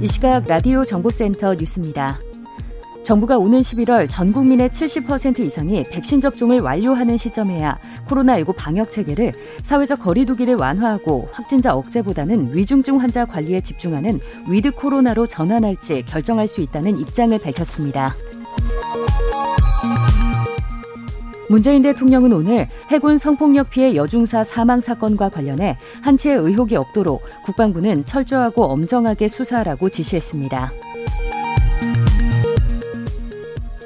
이 시각 라디오 정보센터 뉴스입니다. 정부가 오는 11월 전 국민의 70% 이상이 백신 접종을 완료하는 시점에야 코로나19 방역 체계를 사회적 거리 두기를 완화하고 확진자 억제보다는 위중증 환자 관리에 집중하는 위드 코로나로 전환할지 결정할 수 있다는 입장을 밝혔습니다. 문재인 대통령은 오늘 해군 성폭력 피해 여중사 사망 사건과 관련해 한치의 의혹이 없도록 국방부는 철저하고 엄정하게 수사하라고 지시했습니다.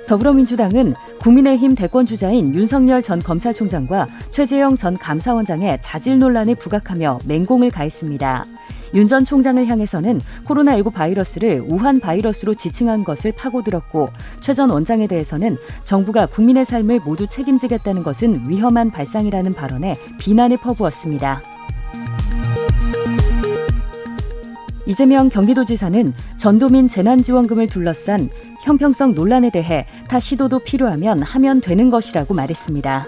더불어민주당은 국민의힘 대권 주자인 윤석열 전 검찰총장과 최재형 전 감사원장의 자질 논란에 부각하며 맹공을 가했습니다. 윤 전 총장을 향해서는 코로나19 바이러스를 우한 바이러스로 지칭한 것을 파고들었고, 최 전 원장에 대해서는 정부가 국민의 삶을 모두 책임지겠다는 것은 위험한 발상이라는 발언에 비난을 퍼부었습니다. 이재명 경기도지사는 전도민 재난지원금을 둘러싼 형평성 논란에 대해 타 시도도 필요하면 하면 되는 것이라고 말했습니다.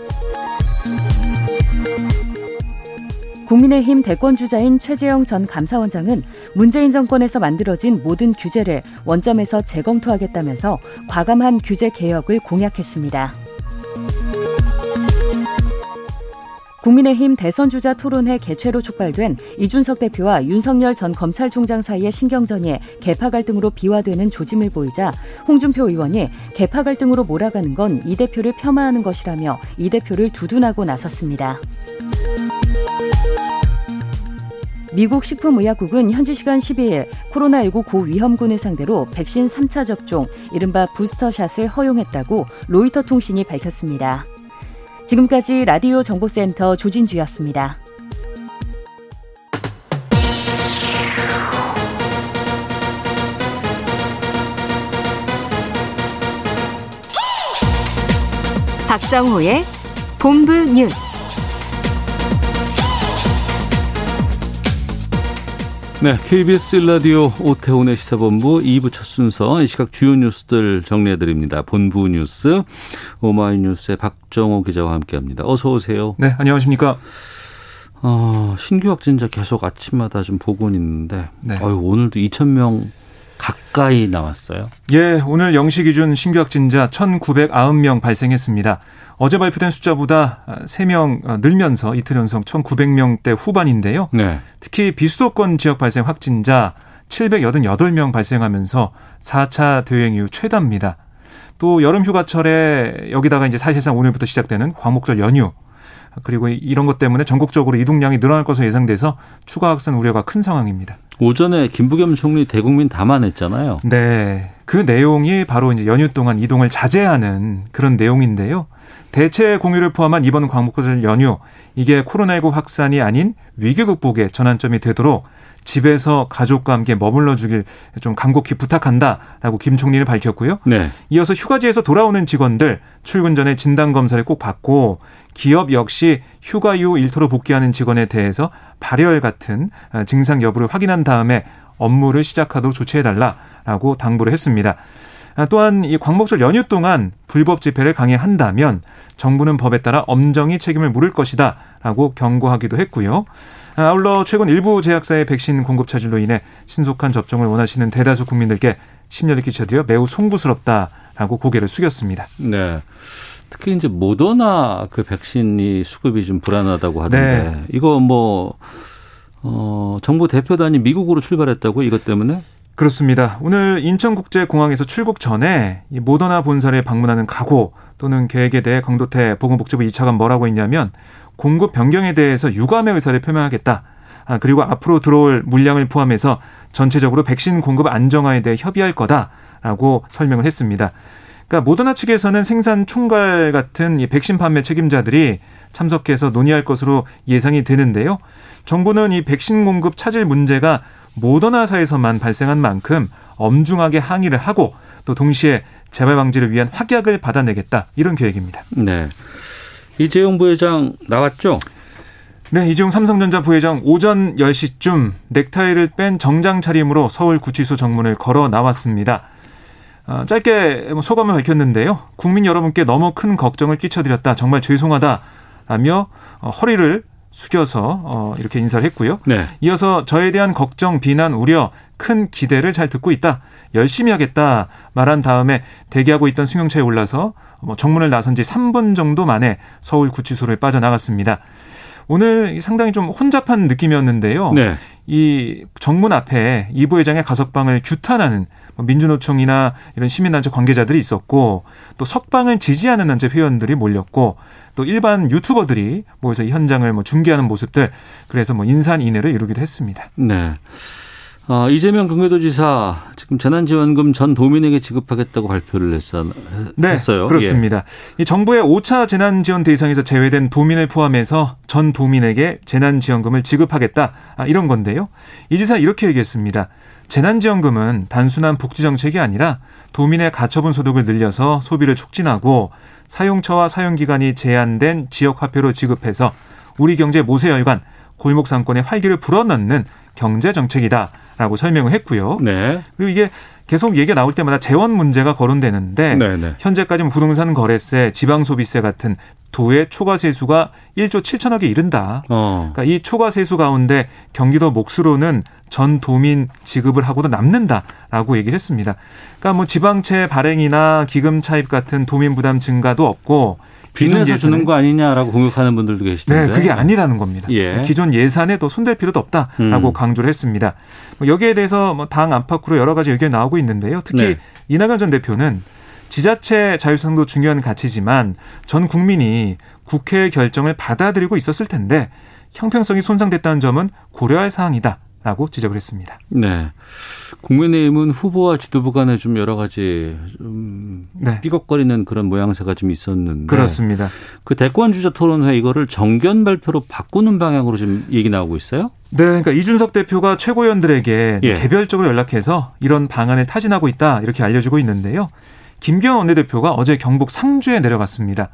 국민의힘 대권주자인 최재형 전 감사원장은 문재인 정권에서 만들어진 모든 규제를 원점에서 재검토하겠다면서 과감한 규제 개혁을 공약했습니다. 국민의힘 대선주자 토론회 개최로 촉발된 이준석 대표와 윤석열 전 검찰총장 사이의 신경전이 계파 갈등으로 비화되는 조짐을 보이자 홍준표 의원이 계파 갈등으로 몰아가는 건 이 대표를 폄하하는 것이라며 이 대표를 두둔하고 나섰습니다. 미국 식품의약국은 현지시간 12일 코로나19 고위험군을 상대로 백신 3차 접종, 이른바 부스터샷을 허용했다고 로이터통신이 밝혔습니다. 지금까지 라디오 정보센터 조진주였습니다. 박정호의 본부 뉴스. 네, KBS 1라디오 오태훈의 시사본부 2부 첫 순서, 이 시각 주요 뉴스들 정리해드립니다. 본부 뉴스, 오마이뉴스의 박정호 기자와 함께합니다. 어서 오세요. 네, 안녕하십니까. 신규 확진자 계속 아침마다 좀 보고는 있는데, 네. 오늘도 2,000명 가까이 나왔어요. 예, 오늘 0시 기준 신규 확진자 1,909명 발생했습니다. 어제 발표된 숫자보다 3명 늘면서 이틀 연속 1,900명대 후반인데요. 네. 특히 비수도권 지역 발생 확진자 788명 발생하면서 4차 대유행 이후 최다입니다. 또 여름 휴가철에 여기다가 이제 사실상 오늘부터 시작되는 광복절 연휴, 그리고 이런 것 때문에 전국적으로 이동량이 늘어날 것으로 예상돼서 추가 확산 우려가 큰 상황입니다. 오전에 김부겸 총리 대국민 담화냈잖아요. 네, 그 내용이 바로 이제 연휴 동안 이동을 자제하는 그런 내용인데요. 대체 공휴를 포함한 이번 광복절 연휴, 이게 코로나19 확산이 아닌 위기 극복의 전환점이 되도록 집에서 가족과 함께 머물러 주길 좀 간곡히 부탁한다라고 김 총리는 밝혔고요. 네. 이어서 휴가지에서 돌아오는 직원들 출근 전에 진단검사를 꼭 받고, 기업 역시 휴가 이후 일터로 복귀하는 직원에 대해서 발열 같은 증상 여부를 확인한 다음에 업무를 시작하도록 조치해달라라고 당부를 했습니다. 또한 이 광복절 연휴 동안 불법 집회를 강행한다면 정부는 법에 따라 엄정히 책임을 물을 것이다라고 경고하기도 했고요. 아울러 최근 일부 제약사의 백신 공급 차질로 인해 신속한 접종을 원하시는 대다수 국민들께 심려를 끼쳐드려 매우 송구스럽다라고 고개를 숙였습니다. 네. 특히 이제 모더나 그 백신이 수급이 좀 불안하다고 하던데, 네. 이거 정부 대표단이 미국으로 출발했다고요? 이것 때문에? 그렇습니다. 오늘 인천국제공항에서 출국 전에 이 모더나 본사를 방문하는 각오 또는 계획에 대해 강도태 보건복지부 2차관 뭐라고 했냐면, 공급 변경에 대해서 유감의 의사를 표명하겠다. 그리고 앞으로 들어올 물량을 포함해서 전체적으로 백신 공급 안정화에 대해 협의할 거다라고 설명을 했습니다. 그러니까 모더나 측에서는 생산 총괄 같은 이 백신 판매 책임자들이 참석해서 논의할 것으로 예상이 되는데요. 정부는 이 백신 공급 차질 문제가 모더나사에서만 발생한 만큼 엄중하게 항의를 하고 또 동시에 재발 방지를 위한 확약을 받아내겠다. 이런 계획입니다. 네. 이재용 부회장 나왔죠? 네. 이재용 삼성전자 부회장 오전 10시쯤 넥타이를 뺀 정장 차림으로 서울구치소 정문을 걸어 나왔습니다. 짧게 소감을 밝혔는데요. 국민 여러분께 너무 큰 걱정을 끼쳐드렸다. 정말 죄송하다라며 허리를 숙여서 이렇게 인사를 했고요. 네. 이어서 저에 대한 걱정, 비난, 우려, 큰 기대를 잘 듣고 있다. 열심히 하겠다 말한 다음에 대기하고 있던 승용차에 올라서 정문을 나선 지 3분 정도 만에 서울 구치소를 빠져나갔습니다. 오늘 상당히 좀 혼잡한 느낌이었는데요. 네. 이 정문 앞에 이 부회장의 가석방을 규탄하는 민주노총이나 이런 시민단체 관계자들이 있었고 또 석방을 지지하는 단체 회원들이 몰렸고 또 일반 유튜버들이 모여서 이 현장을 중계하는 모습들 그래서 인산인해를 이루기도 했습니다. 네. 이재명 경기도지사 지금 재난지원금 전 도민에게 지급하겠다고 발표를 했어요. 네, 그렇습니다. 예. 이 정부의 5차 재난지원 대상에서 제외된 도민을 포함해서 전 도민에게 재난지원금을 지급하겠다 이런 건데요. 이 지사 이렇게 얘기했습니다. 재난지원금은 단순한 복지정책이 아니라 도민의 가처분 소득을 늘려서 소비를 촉진하고 사용처와 사용기간이 제한된 지역화폐로 지급해서 우리 경제 모세혈관, 골목상권의 활기를 불어넣는 경제정책이다라고 설명을 했고요. 네. 그리고 이게 계속 얘기가 나올 때마다 재원 문제가 거론되는데 네네. 현재까지는 부동산 거래세, 지방소비세 같은 도의 초과세수가 1조 7천억에 이른다. 그러니까 이 초과세수 가운데 경기도 몫으로는 전 도민 지급을 하고도 남는다라고 얘기를 했습니다. 그러니까 지방채 발행이나 기금 차입 같은 도민 부담 증가도 없고 빚내서 주는 거 아니냐라고 공격하는 분들도 계시던데. 네, 그게 아니라는 겁니다. 예. 기존 예산에 또 손댈 필요도 없다라고 강조를 했습니다. 여기에 대해서 당 안팎으로 여러 가지 의견이 나오고 있는데요. 특히 네. 이낙연 전 대표는 지자체 자율성도 중요한 가치지만 전 국민이 국회의 결정을 받아들이고 있었을 텐데 형평성이 손상됐다는 점은 고려할 사항이다라고 지적을 했습니다. 네, 국민의힘은 후보와 지도부 간에 좀 여러 가지 네. 삐걱거리는 그런 모양새가 좀 있었는데 그렇습니다. 그 대권 주자 토론회 이거를 정견 발표로 바꾸는 방향으로 지금 얘기 나오고 있어요? 네, 그러니까 이준석 대표가 최고위원들에게 예. 개별적으로 연락해서 이런 방안을 타진하고 있다 이렇게 알려주고 있는데요. 김경원 원내대표가 어제 경북 상주에 내려갔습니다.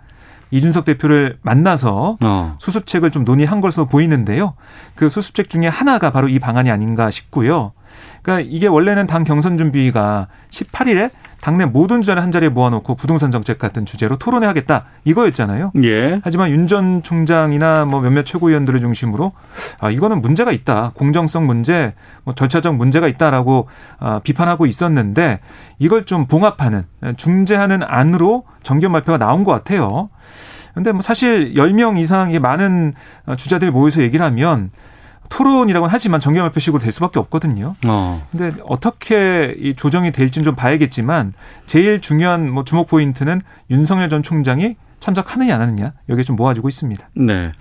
이준석 대표를 만나서 수습책을 좀 논의한 것으로 보이는데요. 그 수습책 중에 하나가 바로 이 방안이 아닌가 싶고요. 그러니까 이게 원래는 당 경선준비위가 18일에 당내 모든 주자를 한자리에 모아놓고 부동산 정책 같은 주제로 토론해야겠다 이거였잖아요. 예. 하지만 윤 전 총장이나 몇몇 최고위원들을 중심으로 이거는 문제가 있다. 공정성 문제, 절차적 문제가 있다라고 비판하고 있었는데 이걸 좀 봉합하는, 중재하는 안으로 정견 발표가 나온 것 같아요. 그런데 사실 10명 이상의 많은 주자들이 모여서 얘기를 하면 토론이라고는 하지만 정견 발표식으로 될 수밖에 없거든요. 근데 어떻게 이 조정이 될지는 좀 봐야겠지만 제일 중요한 주목 포인트는 윤석열 전 총장이 참석하느냐 안 하느냐 여기에 좀 모아지고 있습니다. 네.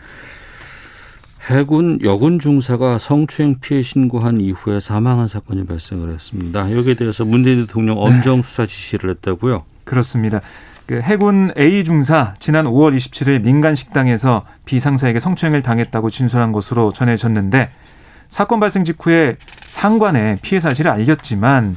해군 여군 중사가 성추행 피해 신고한 이후에 사망한 사건이 발생을 했습니다. 여기에 대해서 문재인 대통령 엄정 수사 지시를 했다고요? 그렇습니다. 해군 A 중사 지난 5월 27일 민간 식당에서 B 상사에게 성추행을 당했다고 진술한 것으로 전해졌는데 사건 발생 직후에 상관에 피해 사실을 알렸지만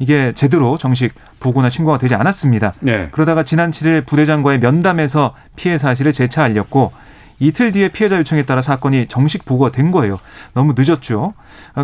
이게 제대로 정식 보고나 신고가 되지 않았습니다. 네. 그러다가 지난 7일 부대장과의 면담에서 피해 사실을 재차 알렸고 이틀 뒤에 피해자 요청에 따라 사건이 정식 보고가 된 거예요. 너무 늦었죠.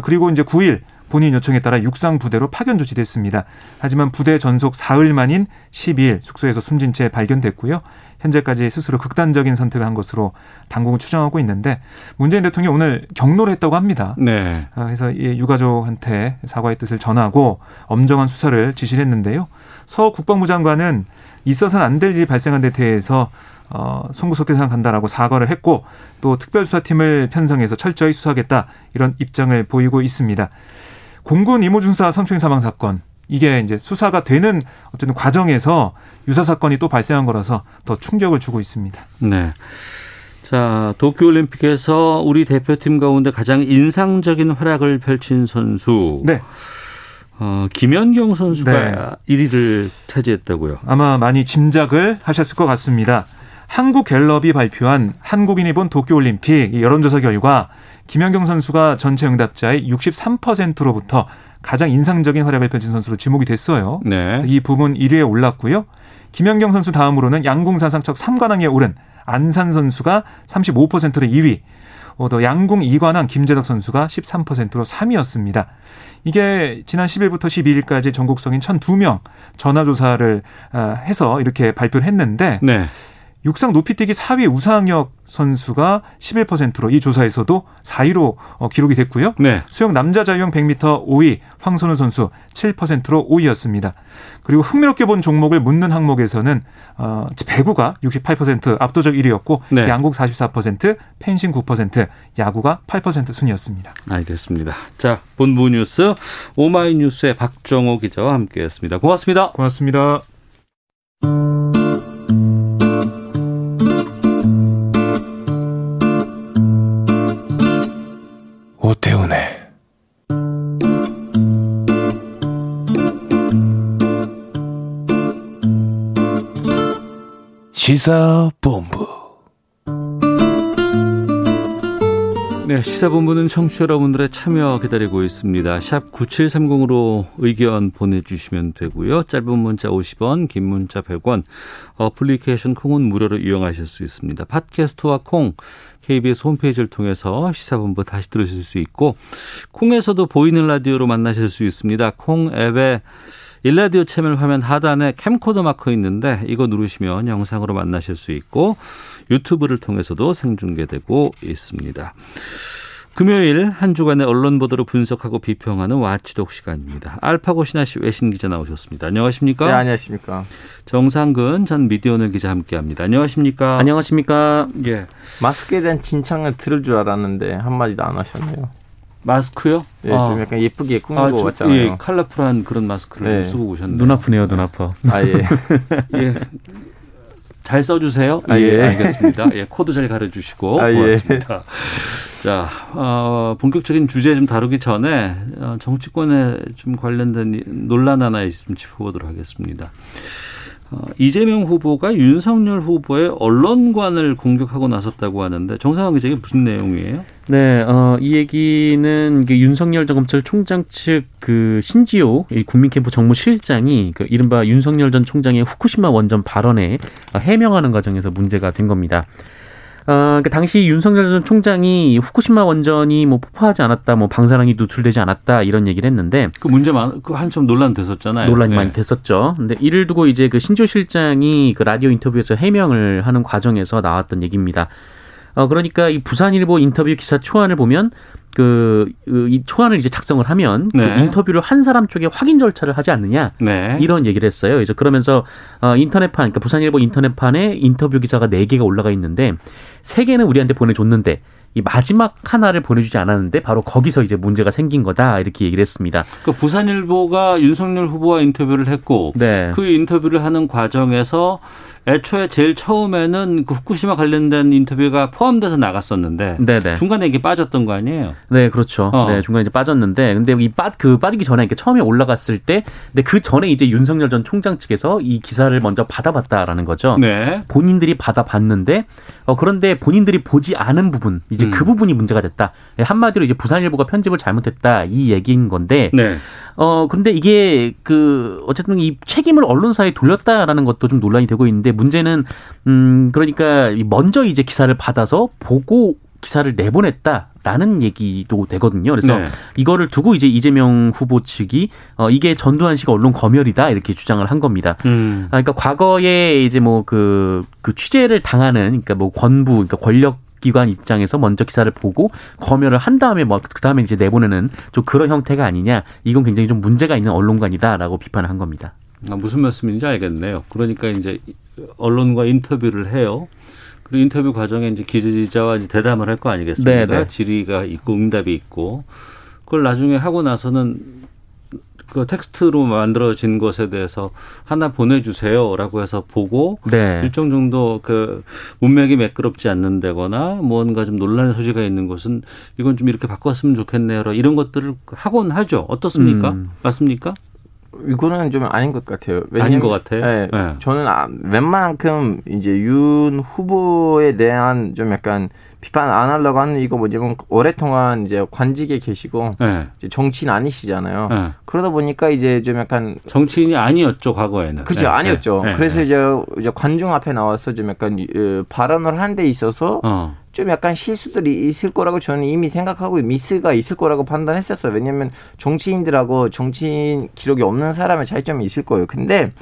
그리고 이제 9일 본인 요청에 따라 육상 부대로 파견 조치됐습니다. 하지만 부대 전속 사흘 만인 12일 숙소에서 숨진 채 발견됐고요. 현재까지 스스로 극단적인 선택을 한 것으로 당국은 추정하고 있는데 문재인 대통령이 오늘 경로를 했다고 합니다. 네. 그래서 이 유가족한테 사과의 뜻을 전하고 엄정한 수사를 지시를 했는데요. 서 국방부 장관은 있어서는 안 될 일이 발생한 데 대해서 송구스럽게 생각한다라고 사과를 했고 또 특별수사팀을 편성해서 철저히 수사하겠다 이런 입장을 보이고 있습니다. 공군 이모준사 성추행 사망 사건 이게 이제 수사가 되는 어쨌든 과정에서 유사 사건이 또 발생한 거라서 더 충격을 주고 있습니다. 네. 자, 도쿄올림픽에서 우리 대표팀 가운데 가장 인상적인 활약을 펼친 선수. 네. 김연경 선수가 1위를 차지했다고요. 아마 많이 짐작을 하셨을 것 같습니다. 한국갤럽이 발표한 한국인이 본 도쿄올림픽 여론조사 결과 김연경 선수가 전체 응답자의 63%로부터 가장 인상적인 활약을 펼친 선수로 지목이 됐어요. 네. 이 부분 1위에 올랐고요. 김연경 선수 다음으로는 양궁사상척 3관왕에 오른 안산 선수가 35%로 2위, 또 양궁 2관왕 김재덕 선수가 13%로 3위였습니다. 이게 지난 10일부터 12일까지 전국 성인 1,002명 전화조사를 해서 이렇게 발표를 했는데 네. 육상 높이뛰기 4위 우상혁 선수가 11%로 이 조사에서도 4위로 기록이 됐고요. 네. 수영 남자 자유형 100m 5위 황선우 선수 7%로 5위였습니다. 그리고 흥미롭게 본 종목을 묻는 항목에서는 배구가 68% 압도적 1위였고 네. 양궁 44%, 펜싱 9%, 야구가 8% 순이었습니다. 알겠습니다. 자, 본부 뉴스 오마이뉴스의 박정호 기자와 함께했습니다. 고맙습니다. 고맙습니다. 오태훈의 시사본부. 네, 시사본부는 청취자 여러분들의 참여 기다리고 있습니다. 샵 9730으로 의견 보내주시면 되고요. 짧은 문자 50원, 긴 문자 100원, 어플리케이션 콩은 무료로 이용하실 수 있습니다. 팟캐스트와 콩. KBS 홈페이지를 통해서 시사본부 다시 들으실 수 있고 콩에서도 보이는 라디오로 만나실 수 있습니다. 콩 앱에 일라디오 채널 화면 하단에 캠코더 마커 있는데 이거 누르시면 영상으로 만나실 수 있고 유튜브를 통해서도 생중계되고 있습니다. 금요일 한 주간의 언론 보도를 분석하고 비평하는 와치독 시간입니다. 알파고 신하씨 외신 기자 나오셨습니다. 안녕하십니까? 네, 안녕하십니까? 정상근 전 미디어오늘 기자 함께합니다. 안녕하십니까? 안녕하십니까? 예. 마스크에 대한 진창을 들을 줄 알았는데 한마디도 안 하셨네요. 마스크요? 네, 좀 약간 예쁘게 꾸민 거 같잖아요. 예, 컬러풀한 그런 마스크를 네. 쓰고 오셨네요. 눈 아프네요, 눈 아파. 아, 예. 예. 잘 써주세요. 아, 예. 예, 알겠습니다. 예, 코드 잘 가려주시고 고맙습니다. 예. 자, 본격적인 주제 좀 다루기 전에 정치권에 좀 관련된 논란 하나 좀 짚어보도록 하겠습니다. 이재명 후보가 윤석열 후보의 언론관을 공격하고 나섰다고 하는데 정상근 기자 이게 무슨 내용이에요? 네, 이 얘기는 윤석열 전 검찰총장 측 그 신지호 국민캠프 정무실장이 그 이른바 윤석열 전 총장의 후쿠시마 원전 발언에 해명하는 과정에서 문제가 된 겁니다. 그 당시 윤석열 전 총장이 후쿠시마 원전이 뭐 폭파하지 않았다, 뭐 방사능이 누출되지 않았다 이런 얘기를 했는데 그 문제 그 한참 논란 됐었잖아요. 논란이 네. 많이 됐었죠. 근데 이를 두고 이제 그 신조 실장이 그 라디오 인터뷰에서 해명을 하는 과정에서 나왔던 얘기입니다. 그러니까 이 부산일보 인터뷰 기사 초안을 보면 이 초안을 이제 작성을 하면 네. 그 인터뷰를 한 사람 쪽에 확인 절차를 하지 않느냐 네. 이런 얘기를 했어요. 이제 그러면서 인터넷판, 그러니까 부산일보 인터넷판에 인터뷰 기사가 4개가 올라가 있는데 3개는 우리한테 보내줬는데 이 마지막 하나를 보내주지 않았는데 바로 거기서 이제 문제가 생긴 거다 이렇게 얘기를 했습니다. 그 부산일보가 윤석열 후보와 인터뷰를 했고 네. 그 인터뷰를 하는 과정에서 애초에 제일 처음에는 그 후쿠시마 관련된 인터뷰가 포함돼서 나갔었는데 네네. 중간에 이게 빠졌던 거 아니에요? 네, 그렇죠. 네, 중간에 이제 빠졌는데 근데 이 빠지기 전에 이렇게 처음에 올라갔을 때 근데 그 전에 이제 윤석열 전 총장 측에서 이 기사를 먼저 받아봤다라는 거죠. 네. 본인들이 받아봤는데 그런데 본인들이 보지 않은 부분 이제 그 부분이 문제가 됐다. 한마디로 이제 부산일보가 편집을 잘못했다 이 얘기인 건데. 네. 근데 이게 어쨌든 이 책임을 언론사에 돌렸다라는 것도 좀 논란이 되고 있는데 문제는 그러니까 먼저 이제 기사를 받아서 보고 기사를 내보냈다라는 얘기도 되거든요. 그래서 네. 이거를 두고 이제 이재명 후보 측이 이게 전두환 씨가 언론 검열이다 이렇게 주장을 한 겁니다. 그러니까 과거에 이제 뭐 그 취재를 당하는 그러니까 뭐 권부 그러니까 권력 기관 입장에서 먼저 기사를 보고 검열을 한 다음에 뭐 그다음에 이제 내보내는 좀 그런 형태가 아니냐. 이건 굉장히 좀 문제가 있는 언론관이다라고 비판을 한 겁니다. 무슨 말씀인지 알겠네요. 그러니까 이제 언론과 인터뷰를 해요. 그리고 인터뷰 과정에 이제 기자와 이제 대담을 할 거 아니겠습니까? 네네. 질의가 있고 응답이 있고 그걸 나중에 하고 나서는 그 텍스트로 만들어진 것에 대해서 하나 보내주세요라고 해서 보고 네. 일정 정도 그 문맥이 매끄럽지 않는다거나 뭔가 좀 논란의 소지가 있는 것은 이건 좀 이렇게 바꿨으면 좋겠네요. 이런 것들을 하곤 하죠. 어떻습니까? 맞습니까? 이거는 좀 아닌 것 같아요. 아닌 것 같아요? 네, 네. 저는 웬만큼 이제 윤 후보에 대한 좀 약간 비판 안 하려고 하는 이거 뭐냐면 오랫동안 이제 관직에 계시고 네. 이제 정치인 아니시잖아요. 네. 그러다 보니까 이제 좀 약간 정치인이 아니었죠 과거에는. 그죠 네. 아니었죠. 네. 그래서 네. 이제 관중 앞에 나와서 좀 약간 발언을 한 데 있어서 좀 약간 실수들이 있을 거라고 저는 이미 생각하고 미스가 있을 거라고 판단했었어요. 왜냐하면 정치인들하고 정치인 기록이 없는 사람의 차이점이 있을 거예요. 근데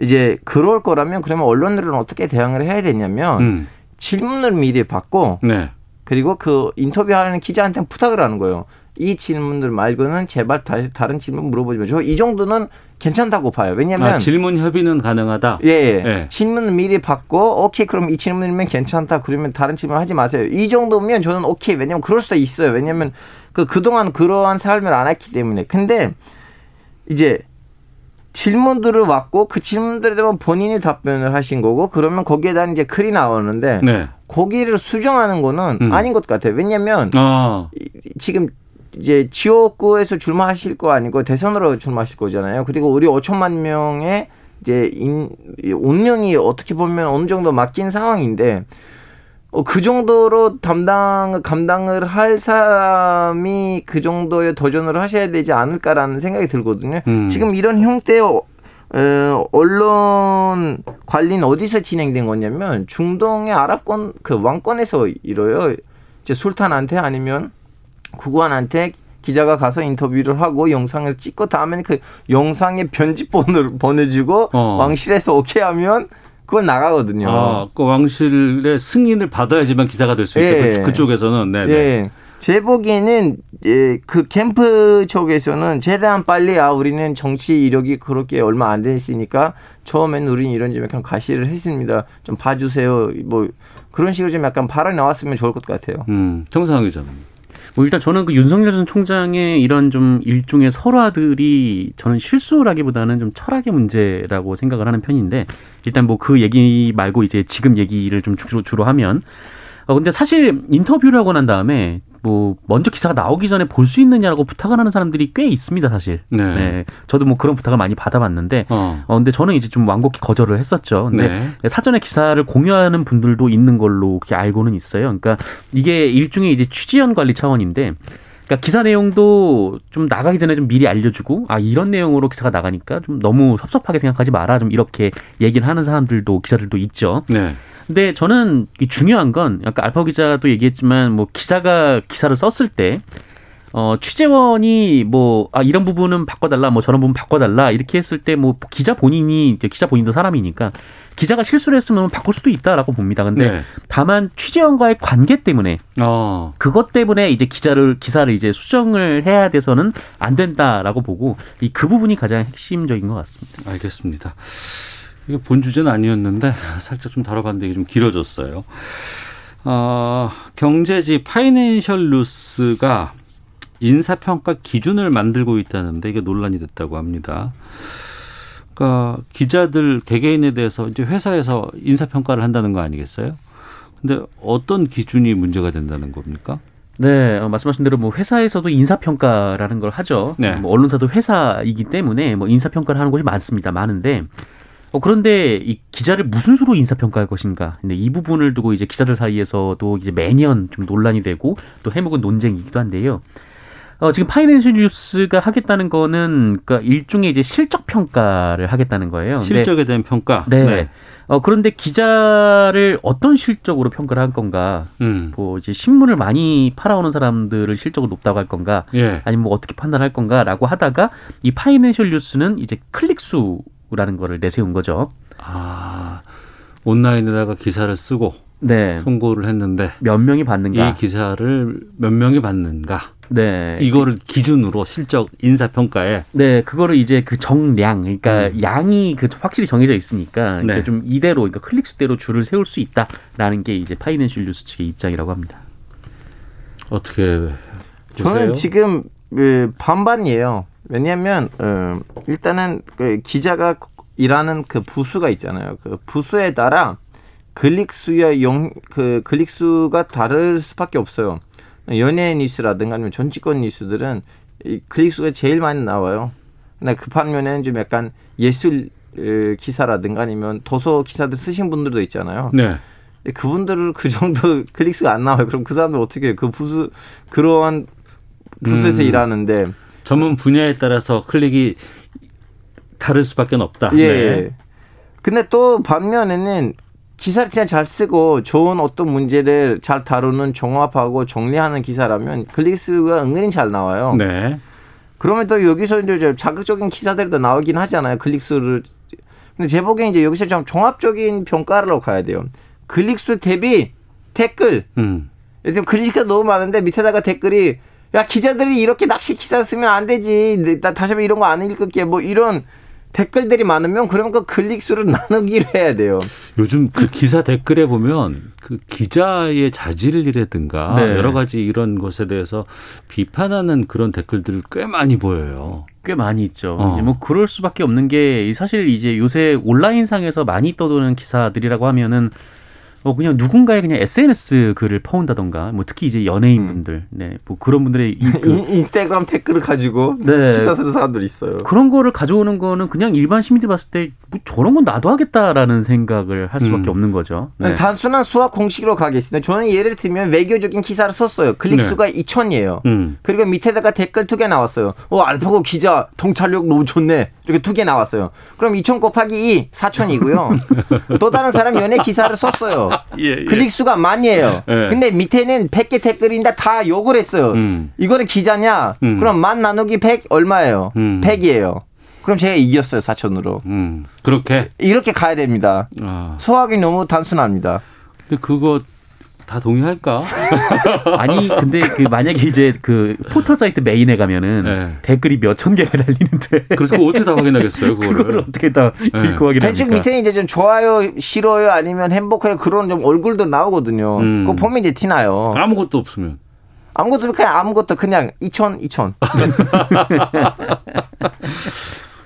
이제 그럴 거라면 그러면 언론들은 어떻게 대응을 해야 되냐면. 질문을 미리 받고 네. 그리고 그 인터뷰하는 기자한테 부탁을 하는 거예요. 이 질문들 말고는 제발 다른 질문 물어보지 마세요. 이 정도는 괜찮다고 봐요. 왜냐하면 질문 협의는 가능하다. 예, 예. 질문을 미리 받고 오케이 그럼 이 질문이면 괜찮다. 그러면 다른 질문 하지 마세요. 이 정도면 저는 오케이. 왜냐하면 그럴 수도 있어요. 왜냐하면 그동안 그러한 삶을 안 했기 때문에. 근데 이제 질문들을 왔고 그 질문들에 대한 본인이 답변을 하신 거고 그러면 거기에 대한 이제 글이 나오는데 네. 거기를 수정하는 거는 아닌 것 같아요. 왜냐하면 지금 이제 지역구에서 출마하실 거 아니고 대선으로 출마하실 거잖아요. 그리고 우리 5천만 명의 이제 운명이 어떻게 보면 어느 정도 맡긴 상황인데 그 정도로 감당을 할 사람이 그 정도의 도전을 하셔야 되지 않을까라는 생각이 들거든요. 지금 이런 형태의 언론 관리는 어디서 진행된 거냐면 중동의 아랍권 그 왕권에서 이뤄요. 이제 술탄한테 아니면 국왕한테 기자가 가서 인터뷰를 하고 영상을 찍고 다음에는 그 영상의 편집본을 보내주고 왕실에서 오케이 하면 그건 나가거든요. 그 왕실의 승인을 받아야지만 기사가 될 수 있죠. 예. 그쪽에서는. 네네. 예. 제 보기에는 그 캠프 쪽에서는 최대한 빨리 우리는 정치 이력이 그렇게 얼마 안 됐으니까 처음에는 우리는 이런 좀 약간 과시를 했습니다. 좀 봐주세요. 뭐 그런 식으로 좀 약간 발언이 나왔으면 좋을 것 같아요. 정상 기자는. 뭐 일단 저는 그 윤석열 전 총장의 이런 좀 일종의 설화들이 저는 실수라기보다는 좀 철학의 문제라고 생각을 하는 편인데 일단 뭐 그 얘기 말고 이제 지금 얘기를 좀 주로 하면 근데 사실 인터뷰를 하고 난 다음에 뭐 먼저 기사가 나오기 전에 볼 수 있느냐라고 부탁을 하는 사람들이 꽤 있습니다 사실. 네. 네. 저도 뭐 그런 부탁을 많이 받아봤는데, 근데 저는 이제 좀 완곡히 거절을 했었죠. 근데 네. 사전에 기사를 공유하는 분들도 있는 걸로 알고는 있어요. 그러니까 이게 일종의 이제 취재원 관리 차원인데. 그러니까 기사 내용도 좀 나가기 전에 좀 미리 알려주고 이런 내용으로 기사가 나가니까 좀 너무 섭섭하게 생각하지 마라 좀 이렇게 얘기를 하는 사람들도 기자들도 있죠. 네. 근데 저는 중요한 건 아까 알파고 기자도 얘기했지만 뭐 기자가 기사를 썼을 때 취재원이 뭐 이런 부분은 바꿔달라 뭐 저런 부분 바꿔달라 이렇게 했을 때 뭐 기자 본인도 사람이니까 기자가 실수를 했으면 바꿀 수도 있다라고 봅니다. 근데 네. 다만 취재원과의 관계 때문에 그것 때문에 이제 기사를 이제 수정을 해야 돼서는 안 된다라고 보고 그 부분이 가장 핵심적인 것 같습니다. 알겠습니다. 이게 본 주제는 아니었는데 살짝 좀 다뤄봤는데 이게 좀 길어졌어요. 경제지 파이낸셜 뉴스가 인사평가 기준을 만들고 있다는데 이게 논란이 됐다고 합니다. 그러니까 기자들 개개인에 대해서 이제 회사에서 인사평가를 한다는 거 아니겠어요? 근데 어떤 기준이 문제가 된다는 겁니까? 네, 말씀하신 대로 뭐 회사에서도 인사평가라는 걸 하죠. 네. 뭐 언론사도 회사이기 때문에 뭐 인사평가를 하는 곳이 많습니다. 많은데 그런데 이 기자를 무슨 수로 인사평가할 것인가? 근데 이 부분을 두고 이제 기자들 사이에서도 이제 매년 좀 논란이 되고 또 해묵은 논쟁이기도 한데요. 지금 파이낸셜 뉴스가 하겠다는 거는 그러니까 일종의 이제 실적 평가를 하겠다는 거예요. 실적에 대한 평가. 네. 네. 그런데 기자를 어떤 실적으로 평가를 할 건가? 뭐 이제 신문을 많이 팔아오는 사람들을 실적으로 높다고 할 건가? 예. 아니면 뭐 어떻게 판단할 건가라고 하다가 이 파이낸셜 뉴스는 이제 클릭 수라는 거를 내세운 거죠. 온라인에다가 기사를 쓰고 네. 송고를 했는데 몇 명이 받는가? 이 기사를 몇 명이 받는가? 네. 이거를 기준으로 실적 인사평가에. 네. 그거를 이제 그 정량, 그러니까 양이 그 확실히 정해져 있으니까 네. 좀 이대로, 그러니까 클릭수대로 줄을 세울 수 있다라는 게 이제 파이낸셜 뉴스 측의 입장이라고 합니다. 어떻게 보세요? 저는 지금 반반이에요. 왜냐하면 일단은 그 기자가 일하는 그 부수가 있잖아요. 그 부수에 따라 클릭 수의 그 클릭 수가 다를 수밖에 없어요. 연예인 뉴스라든가 아니면 정치권 뉴스들은 이 클릭 수가 제일 많이 나와요. 근데 급한 면에는 좀 약간 예술 기사라든가 아니면 도서 기사들 쓰신 분들도 있잖아요. 네. 그분들을 그 정도 클릭 수가 안 나와요. 그럼 그 사람들 어떻게 해요? 그 부수 그러한 부수에서 일하는데 전문 분야에 따라서 클릭이 다를 수밖에 없다. 예. 네. 근데 또 반면에는 기사를 진짜 잘 쓰고 좋은 어떤 문제를 잘 다루는 종합하고 정리하는 기사라면 클릭 수가 은근히 잘 나와요. 네. 그러면 또 여기서 이제 자극적인 기사들도 나오긴 하잖아요. 클릭 수를. 근데 제 보기엔 이제 여기서 좀 종합적인 평가를 하러 가야 돼요. 클릭 수 대비 댓글. 지금 클릭수가 너무 많은데 밑에다가 댓글이 야, 기자들이 이렇게 낚시 기사를 쓰면 안 되지. 나 다시 한번 이런 거 안 읽을게. 뭐 이런 댓글들이 많으면 그러면 그 클릭수를 나누기로 해야 돼요. 요즘 그 기사 댓글에 보면 그 기자의 자질이라든가 네. 여러 가지 이런 것에 대해서 비판하는 그런 댓글들을 꽤 많이 보여요. 꽤 많이 있죠. 뭐 그럴 수밖에 없는 게 사실 이제 요새 온라인상에서 많이 떠도는 기사들이라고 하면은 그냥 누군가의 그냥 SNS 글을 퍼온다던가, 뭐 특히 이제 연예인분들, 네, 뭐 그런 분들의 인스타그램 댓글을 가지고 네. 기사 쓰는 사람들이 있어요. 그런 거를 가져오는 거는 그냥 일반 시민들 봤을 때 뭐 저런 건 나도 하겠다라는 생각을 할 수밖에 없는 거죠. 네. 단순한 수학 공식으로 가겠습니다. 저는 예를 들면 외교적인 기사를 썼어요. 클릭 수가 2,000이에요. 그리고 밑에다가 댓글 2개 나왔어요. 알파고 기자 통찰력 너무 좋네. 이렇게 2개 나왔어요. 그럼 2,000 곱하기 2, 4,000이고요. 또 다른 사람 연예 기사를 썼어요. 예, 예. 클릭 수가 많이에요. 예. 근데 밑에는 100개 댓글인데 다 욕을 했어요. 이거는 기자냐? 그럼 만 나누기 100 얼마예요? 100이에요. 그럼 제가 이겼어요. 4,000으로. 그렇게? 이렇게 가야 됩니다. 수학이 너무 단순합니다. 근데 그거 다 동의할까? 아니 근데 그 만약에 이제 그 포털 사이트 메인에 가면은 네. 댓글이 몇천 개가 달리는데 그렇죠. 어떻게 다 확인하겠어요? 그걸 어떻게 다 읽고 확인합니까? 대충 밑에 이제 좀 좋아요, 싫어요, 아니면 행복해요 그런 좀 얼굴도 나오거든요. 그거 보면 이제 티나요. 아무것도 없으면 아무것도 그냥 2,000.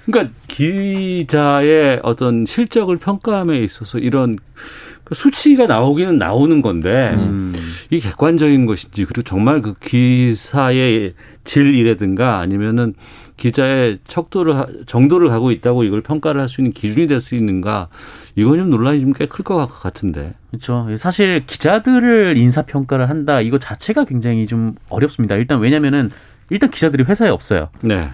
그러니까 기자의 어떤 실적을 평가함에 있어서 이런. 수치가 나오기는 나오는 건데 이게 객관적인 것인지 그리고 정말 그 기사의 질이라든가 아니면은 기자의 정도를 하고 있다고 이걸 평가를 할 수 있는 기준이 될 수 있는가 이건 좀 논란이 좀 꽤 클 것 같은데. 그렇죠. 사실 기자들을 인사평가를 한다 이거 자체가 굉장히 좀 어렵습니다. 일단 왜냐면은 일단 기자들이 회사에 없어요. 네.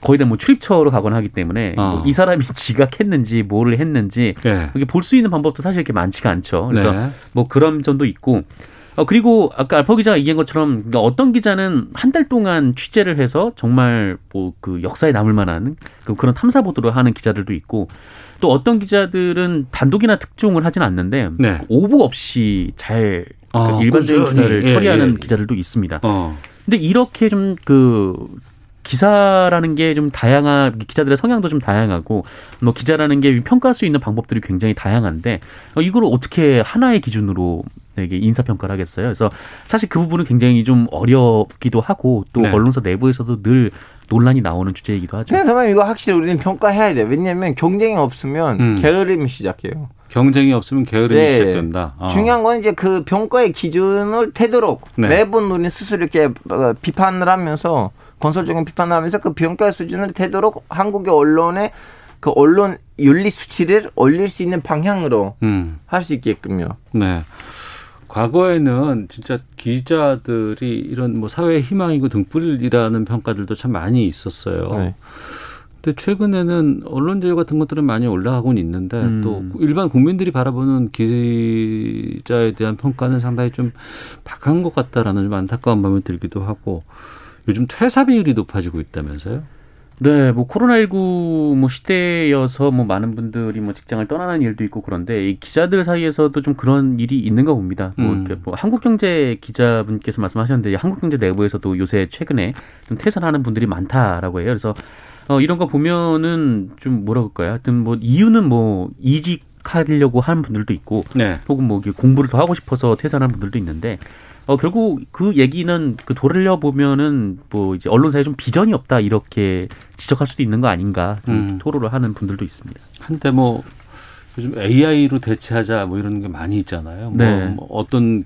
거의 다 뭐 출입처로 가거나 하기 때문에 뭐 이 사람이 지각했는지 뭐를 했는지 네. 그게 볼 수 있는 방법도 사실 이렇게 많지가 않죠. 그래서 네. 뭐 그런 점도 있고 그리고 아까 알파고 기자가 얘기한 것처럼 어떤 기자는 한 달 동안 취재를 해서 정말 뭐 그 역사에 남을 만한 그런 탐사 보도를 하는 기자들도 있고 또 어떤 기자들은 단독이나 특종을 하진 않는데 네. 오보 없이 잘 그 일반적인 기사를 처리하는 기자들도 있습니다. 근데 이렇게 좀 기사라는 게 좀 다양한 기자들의 성향도 좀 다양하고 뭐 기자라는 게 평가할 수 있는 방법들이 굉장히 다양한데 이걸 어떻게 하나의 기준으로 되게 인사평가를 하겠어요. 그래서 사실 그 부분은 굉장히 좀 어렵기도 하고 또 네. 언론사 내부에서도 늘 논란이 나오는 주제이기도 하죠. 그래서 이거 확실히 우리는 평가해야 돼요. 왜냐하면 경쟁이 없으면 게으름이 시작해요. 경쟁이 없으면 게으름이 네. 시작된다. 중요한 건 이제 그 평가의 기준을 되도록 네. 매번 우리는 스스로 이렇게 비판을 하면서 건설적인 비판을 하면서 그 평가 수준을 되도록 한국의 언론의 그 언론 윤리 수치를 올릴 수 있는 방향으로 할 수 있게끔요. 네. 과거에는 진짜 기자들이 이런 뭐 사회의 희망이고 등불이라는 평가들도 참 많이 있었어요. 네. 근데 최근에는 언론 자유 같은 것들은 많이 올라가고는 있는데 또 일반 국민들이 바라보는 기자에 대한 평가는 상당히 좀 박한 것 같다라는 좀 안타까운 마음이 들기도 하고 요즘 퇴사 비율이 높아지고 있다면서요? 네, 뭐 코로나19 뭐 시대여서 뭐 많은 분들이 뭐 직장을 떠나는 일도 있고 그런데 이 기자들 사이에서도 좀 그런 일이 있는가 봅니다. 뭐 한국경제 기자분께서 말씀하셨는데 한국경제 내부에서도 요새 최근에 좀 퇴사하는 분들이 많다라고 해요. 그래서 이런 거 보면은 좀 뭐라 그럴까요? 하여튼 뭐 이유는 뭐 이직하려고 하는 분들도 있고, 네. 혹은 뭐 공부를 더 하고 싶어서 퇴사하는 분들도 있는데. 결국 그 얘기는 그 돌려보면은 뭐 이제 언론사에 좀 비전이 없다 이렇게 지적할 수도 있는 거 아닌가 토로를 하는 분들도 있습니다. 한때 뭐 요즘 AI로 대체하자 뭐 이런 게 많이 있잖아요. 네. 뭐 어떤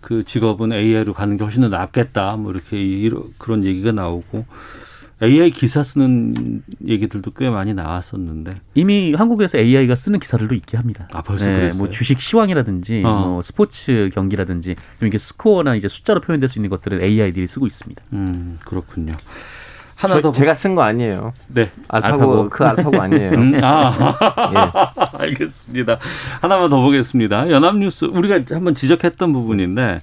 그 직업은 AI로 가는 게 훨씬 더 낫겠다 뭐 이렇게 그런 얘기가 나오고. AI 기사 쓰는 얘기들도 꽤 많이 나왔었는데 이미 한국에서 AI가 쓰는 기사들도 있게 합니다. 아 벌써 네, 그랬어요? 뭐 주식 시황이라든지 뭐 스포츠 경기라든지 좀 이렇게 스코어나 이제 숫자로 표현될 수 있는 것들은 AI들이 쓰고 있습니다. 그렇군요. 하나 더 제가 쓴 거 아니에요. 네, 알파고 아니에요. 예. 알겠습니다. 하나만 더 보겠습니다. 연합뉴스 우리가 한번 지적했던 부분인데.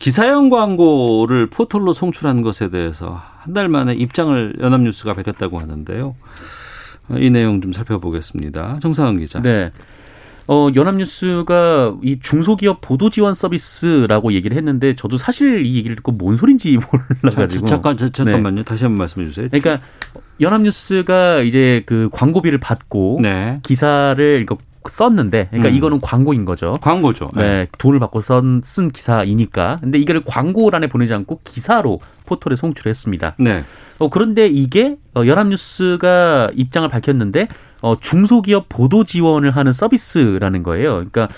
기사형 광고를 포털로 송출한 것에 대해서 한 달 만에 입장을 연합뉴스가 밝혔다고 하는데요. 이 내용 좀 살펴보겠습니다. 정상근 기자. 네. 연합뉴스가 이 중소기업 보도지원 서비스라고 얘기를 했는데 저도 사실 이 얘기를 듣고 뭔 소린지 몰라가지고. 잠깐만요. 네. 다시 한번 말씀해 주세요. 그러니까 연합뉴스가 이제 그 광고비를 받고 네. 기사를 썼는데, 그러니까 이거는 광고인 거죠. 광고죠. 네, 돈을 받고 쓴 기사이니까. 근데 이거를 광고란에 보내지 않고 기사로 포털에 송출했습니다. 네. 그런데 이게 연합뉴스가 입장을 밝혔는데 중소기업 보도 지원을 하는 서비스라는 거예요. 그러니까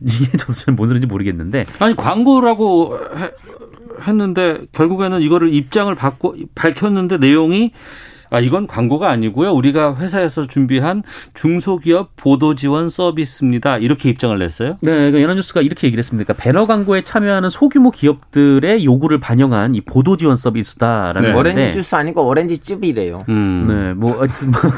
이게 저도 뭔 소리인지 모르겠는데. 아니 광고라고 했는데 결국에는 이거를 입장을 받고 밝혔는데 내용이. 아, 이건 광고가 아니고요. 우리가 회사에서 준비한 중소기업 보도 지원 서비스입니다. 이렇게 입장을 냈어요? 네, 그러니까 연합뉴스가 이렇게 얘기를 했습니다. 그러니까 배너 광고에 참여하는 소규모 기업들의 요구를 반영한 이 보도 지원 서비스다라는 네. 건데. 오렌지 주스 아니고 오렌지 즙이래요. 네, 뭐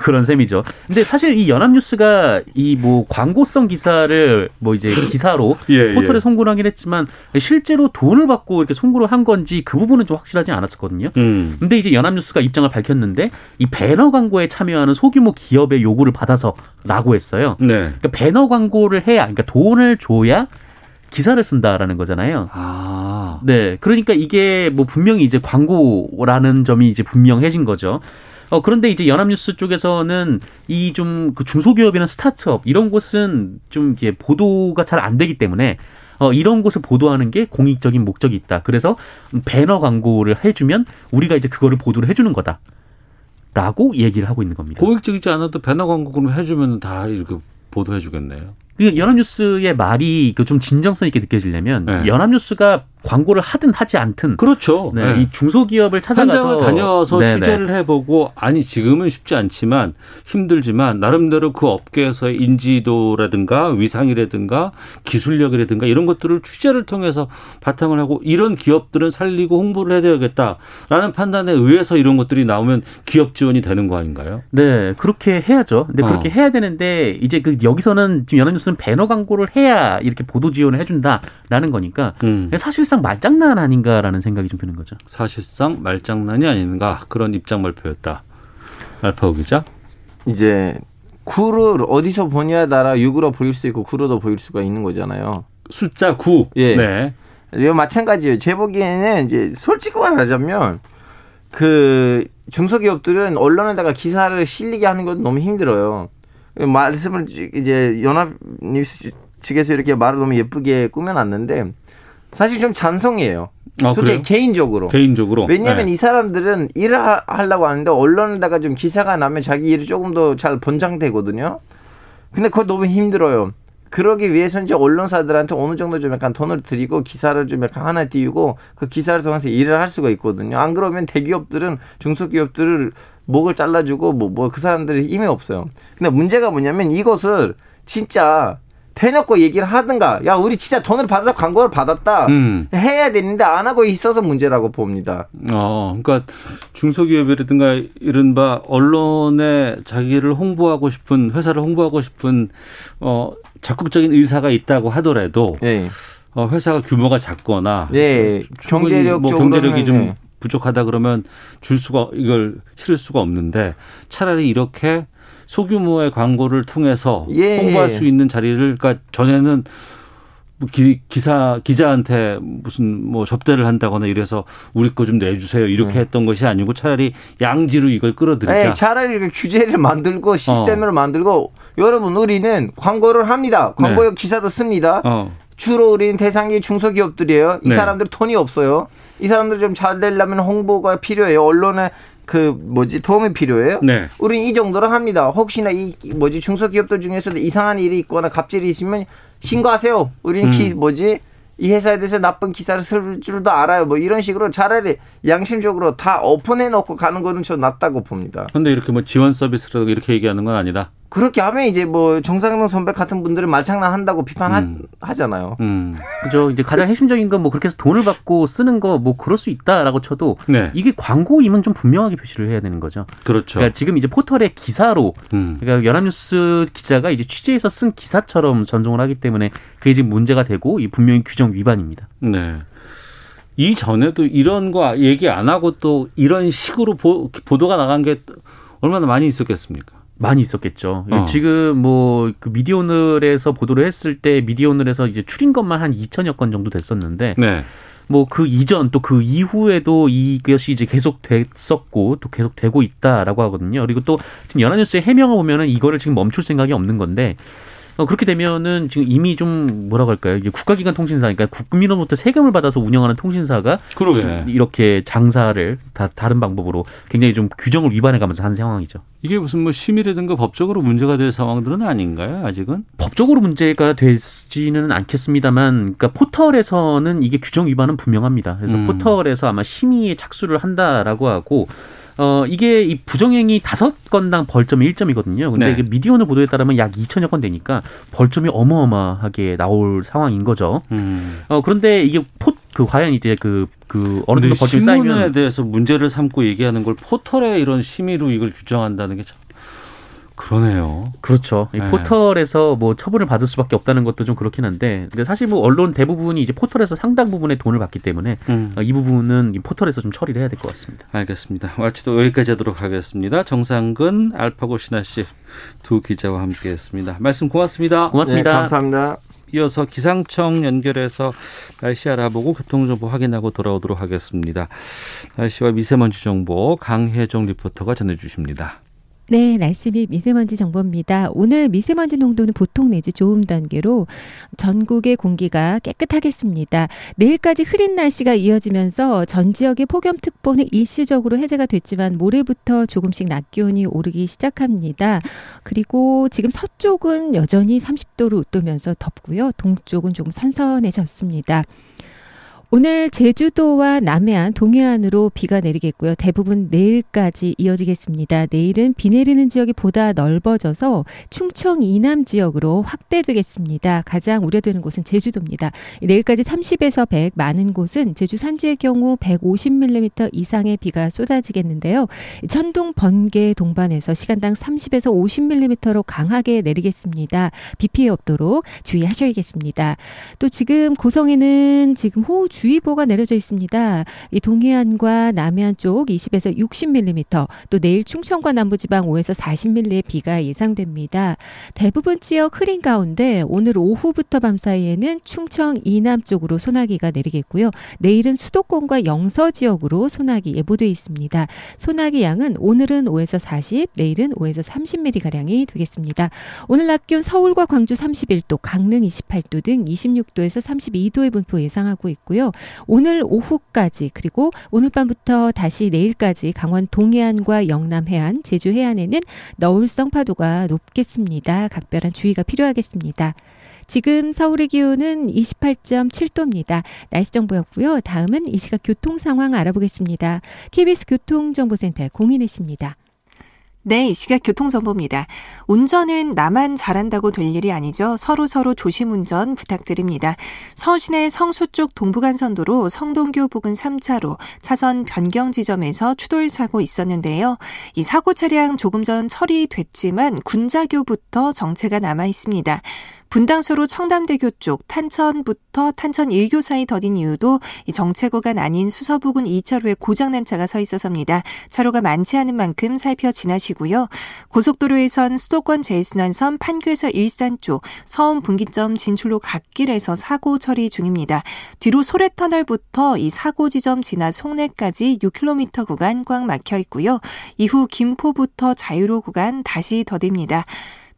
그런 셈이죠. 근데 사실 이 연합뉴스가 이 뭐 광고성 기사를 뭐 이제 기사로 예, 포털에 예. 송고를 하긴 했지만 실제로 돈을 받고 이렇게 송고를 한 건지 그 부분은 좀 확실하지 않았었거든요. 근데 이제 연합뉴스가 입장을 밝혔는데. 이 배너 광고에 참여하는 소규모 기업의 요구를 받아서라고 했어요. 네. 그러니까 배너 광고를 해야, 그러니까 돈을 줘야 기사를 쓴다라는 거잖아요. 아. 네. 그러니까 이게 뭐 분명히 이제 광고라는 점이 이제 분명해진 거죠. 그런데 이제 연합뉴스 쪽에서는 이 좀 그 중소기업이나 스타트업 이런 곳은 좀 이게 보도가 잘 안 되기 때문에. 이런 곳을 보도하는 게 공익적인 목적이 있다. 그래서 배너 광고를 해주면 우리가 이제 그거를 보도를 해주는 거다. 라고 얘기를 하고 있는 겁니다. 공익적이지 않아도 배너 광고 그럼 해주면 다 이렇게 보도해 주겠네요. 연합뉴스의 말이 좀 진정성 있게 느껴지려면 네. 연합뉴스가 광고를 하든 하지 않든 그렇죠. 네, 네. 이 중소기업을 찾아가서 현장을 다녀서 네네. 취재를 해보고 아니 지금은 쉽지 않지만 힘들지만 나름대로 그 업계에서의 인지도라든가 위상이라든가 기술력이라든가 이런 것들을 취재를 통해서 바탕을 하고 이런 기업들은 살리고 홍보를 해야 되겠다라는 판단에 의해서 이런 것들이 나오면 기업 지원이 되는 거 아닌가요? 네. 그렇게 해야죠. 근데 그렇게 해야 되는데 이제 그 여기서는 지금 연합뉴스는 배너 광고를 해야 이렇게 보도 지원을 해준다라는 거니까 사실 말장난 아닌가라는 생각이 좀 드는 거죠. 사실상 말장난이 아닌가 그런 입장 발표였다. 알파고 기자. 이제 구를 어디서 보냐에 따라 6으로 보일 수도 있고 9로도 보일 수가 있는 거잖아요. 숫자 9. 예. 네. 이거 마찬가지예요. 제 보기에는 이제 솔직히 말하자면 그 중소기업들은 언론에다가 기사를 실리게 하는 건 너무 힘들어요. 말씀을 이제 연합뉴스 측에서 이렇게 말을 너무 예쁘게 꾸며놨는데. 사실 좀 잔성이에요. 아, 솔직히 그래요? 개인적으로. 왜냐하면 네. 이 사람들은 일을 하려고 하는데 언론에다가 좀 기사가 나면 자기 일이 조금 더 잘 번창되거든요. 근데 그거 너무 힘들어요. 그러기 위해서 이제 언론사들한테 어느 정도 좀 약간 돈을 드리고 기사를 좀 약간 하나 띄우고 그 기사를 통해서 일을 할 수가 있거든요. 안 그러면 대기업들은 중소기업들을 목을 잘라주고 그 사람들이 힘이 없어요. 근데 문제가 뭐냐면 이것을 진짜 해놓고 얘기를 하든가 야 우리 진짜 돈을 받아서 광고를 받았다 해야 되는데 안 하고 있어서 문제라고 봅니다. 그러니까 중소기업이라든가 이른바 언론에 자기를 홍보하고 싶은 회사를 홍보하고 싶은 적극적인 의사가 있다고 하더라도 예. 회사가 규모가 작거나 예. 경제력이 좀 부족하다 그러면 이걸 실을 수가 없는데 차라리 이렇게 소규모의 광고를 통해서 홍보할 수 있는 자리를 그러니까 전에는 기자한테 무슨 뭐 접대를 한다거나 이래서 우리 거 좀 내주세요 이렇게 했던 것이 아니고 차라리 양지로 이걸 끌어들이자. 네, 차라리 이렇게 규제를 만들고 시스템을 만들고 여러분 우리는 광고를 합니다. 광고용 기사도 씁니다. 주로 우리는 대상이 중소기업들이에요. 이 네. 사람들 돈이 없어요. 이 사람들 좀 잘 되려면 홍보가 필요해요. 언론에 도움이 필요해요. 네. 우리는 이 정도로 합니다. 혹시나 중소기업들 중에서도 이상한 일이 있거나 갑질이 있으면 신고하세요. 우리는 이 회사에 대해서 나쁜 기사를 쓸 줄도 알아요. 이런 식으로 차라리 양심적으로 다 오픈해놓고 가는 거는 저 낫다고 봅니다. 그런데 이렇게 지원 서비스라고 이렇게 얘기하는 건 아니다. 그렇게 하면 이제 정상근 선배 같은 분들은 말장난한다고 비판하잖아요. 그죠. 이제 가장 핵심적인 건 그렇게 해서 돈을 받고 쓰는 거 그럴 수 있다라고 쳐도 네. 이게 광고임은 좀 분명하게 표시를 해야 되는 거죠. 그렇죠. 그러니까 지금 이제 포털의 기사로 그러니까 연합뉴스 기자가 이제 취재해서 쓴 기사처럼 전송을 하기 때문에 그게 지금 문제가 되고 이 분명히 규정 위반입니다. 네. 이전에도 이런 거 얘기 안 하고 또 이런 식으로 보도가 나간 게 얼마나 많이 있었겠습니까? 많이 있었겠죠. 지금 그 미디어오늘에서 보도를 했을 때 미디어오늘에서 이제 추린 것만 한 2천여 건 정도 됐었는데 네. 그 이전 또 그 이후에도 이것이 이제 계속 됐었고 또 계속 되고 있다라고 하거든요. 그리고 또 지금 연합뉴스의 해명을 보면은 이거를 지금 멈출 생각이 없는 건데 그렇게 되면은 지금 이미 좀 뭐라고 할까요? 이제 국가기관 통신사니까 국민으로부터 세금을 받아서 운영하는 통신사가 이렇게 장사를 다른 방법으로 굉장히 좀 규정을 위반해가면서 하는 상황이죠. 이게 무슨 심의라든가 법적으로 문제가 될 상황들은 아닌가요? 아직은 법적으로 문제가 되지는 않겠습니다만, 그러니까 포털에서는 이게 규정 위반은 분명합니다. 그래서 포털에서 아마 심의에 착수를 한다라고 하고. 이게 이 부정행위 5건당 벌점이 1점이거든요. 근데 네. 미디어오늘 보도에 따르면 약 2천여 건 되니까 벌점이 어마어마하게 나올 상황인 거죠. 그런데 이게 과연 이제 어느 정도 벌점이 쌓이면 신문에 대해서 문제를 삼고 얘기하는 걸 포털에 이런 심의로 이걸 규정한다는 게 참 그러네요. 그렇죠. 네. 포털에서 처분을 받을 수밖에 없다는 것도 좀 그렇긴 한데, 근데 사실 언론 대부분이 이제 포털에서 상당 부분의 돈을 받기 때문에 이 부분은 포털에서 좀 처리를 해야 될 것 같습니다. 알겠습니다. 와치도 여기까지 하도록 하겠습니다. 정상근, 알파고 신하 씨 두 기자와 함께했습니다. 말씀 고맙습니다. 고맙습니다. 네, 감사합니다. 이어서 기상청 연결해서 날씨 알아보고 교통정보 확인하고 돌아오도록 하겠습니다. 날씨와 미세먼지 정보 강혜종 리포터가 전해주십니다. 네, 날씨 및 미세먼지 정보입니다. 오늘 미세먼지 농도는 보통 내지 좋음 단계로 전국의 공기가 깨끗하겠습니다. 내일까지 흐린 날씨가 이어지면서 전 지역의 폭염특보는 일시적으로 해제가 됐지만 모레부터 조금씩 낮 기온이 오르기 시작합니다. 그리고 지금 서쪽은 여전히 30도를 웃돌면서 덥고요. 동쪽은 조금 선선해졌습니다. 오늘 제주도와 남해안, 동해안으로 비가 내리겠고요. 대부분 내일까지 이어지겠습니다. 내일은 비 내리는 지역이 보다 넓어져서 충청 이남 지역으로 확대되겠습니다. 가장 우려되는 곳은 제주도입니다. 내일까지 30에서 100, 많은 곳은 제주 산지의 경우 150mm 이상의 비가 쏟아지겠는데요. 천둥, 번개 동반해서 시간당 30에서 50mm로 강하게 내리겠습니다. 비 피해 없도록 주의하셔야겠습니다. 또 지금 고성에는 지금 호우주 주의보가 내려져 있습니다. 이 동해안과 남해안 쪽 20에서 60mm, 또 내일 충청과 남부지방 5에서 40mm의 비가 예상됩니다. 대부분 지역 흐린 가운데 오늘 오후부터 밤 사이에는 충청 이남 쪽으로 소나기가 내리겠고요. 내일은 수도권과 영서 지역으로 소나기 예보돼 있습니다. 소나기 양은 오늘은 5에서 40, 내일은 5에서 30mm가량이 되겠습니다. 오늘 낮 기온 서울과 광주 31도, 강릉 28도 등 26도에서 32도의 분포 예상하고 있고요. 오늘 오후까지 그리고 오늘 밤부터 다시 내일까지 강원 동해안과 영남 해안, 제주 해안에는 너울성 파도가 높겠습니다. 각별한 주의가 필요하겠습니다. 지금 서울의 기온은 28.7도입니다. 날씨 정보였고요. 다음은 이 시각 교통 상황 알아보겠습니다. KBS 교통정보센터 공인혜 씨입니다. 네, 이 시각 교통정보입니다. 운전은 나만 잘한다고 될 일이 아니죠. 서로서로 조심 운전 부탁드립니다. 서울시내 성수 쪽 동부간선도로 성동교 부근 3차로 차선 변경 지점에서 추돌 사고 있었는데요. 이 사고 차량 조금 전 처리됐지만 군자교부터 정체가 남아 있습니다. 분당수로 청담대교 쪽 탄천부터 탄천 1교 사이 더딘 이유도 정체 구간 아닌 수서 부근 2차로에 고장난 차가 서 있어서입니다. 차로가 많지 않은 만큼 살펴 지나시고요. 고속도로에선 수도권 제1순환선 판교에서 일산 쪽 서운 분기점 진출로 갓길에서 사고 처리 중입니다. 뒤로 소래터널부터 이 사고 지점 지나 송내까지 6km 구간 꽉 막혀 있고요. 이후 김포부터 자유로 구간 다시 더딥니다.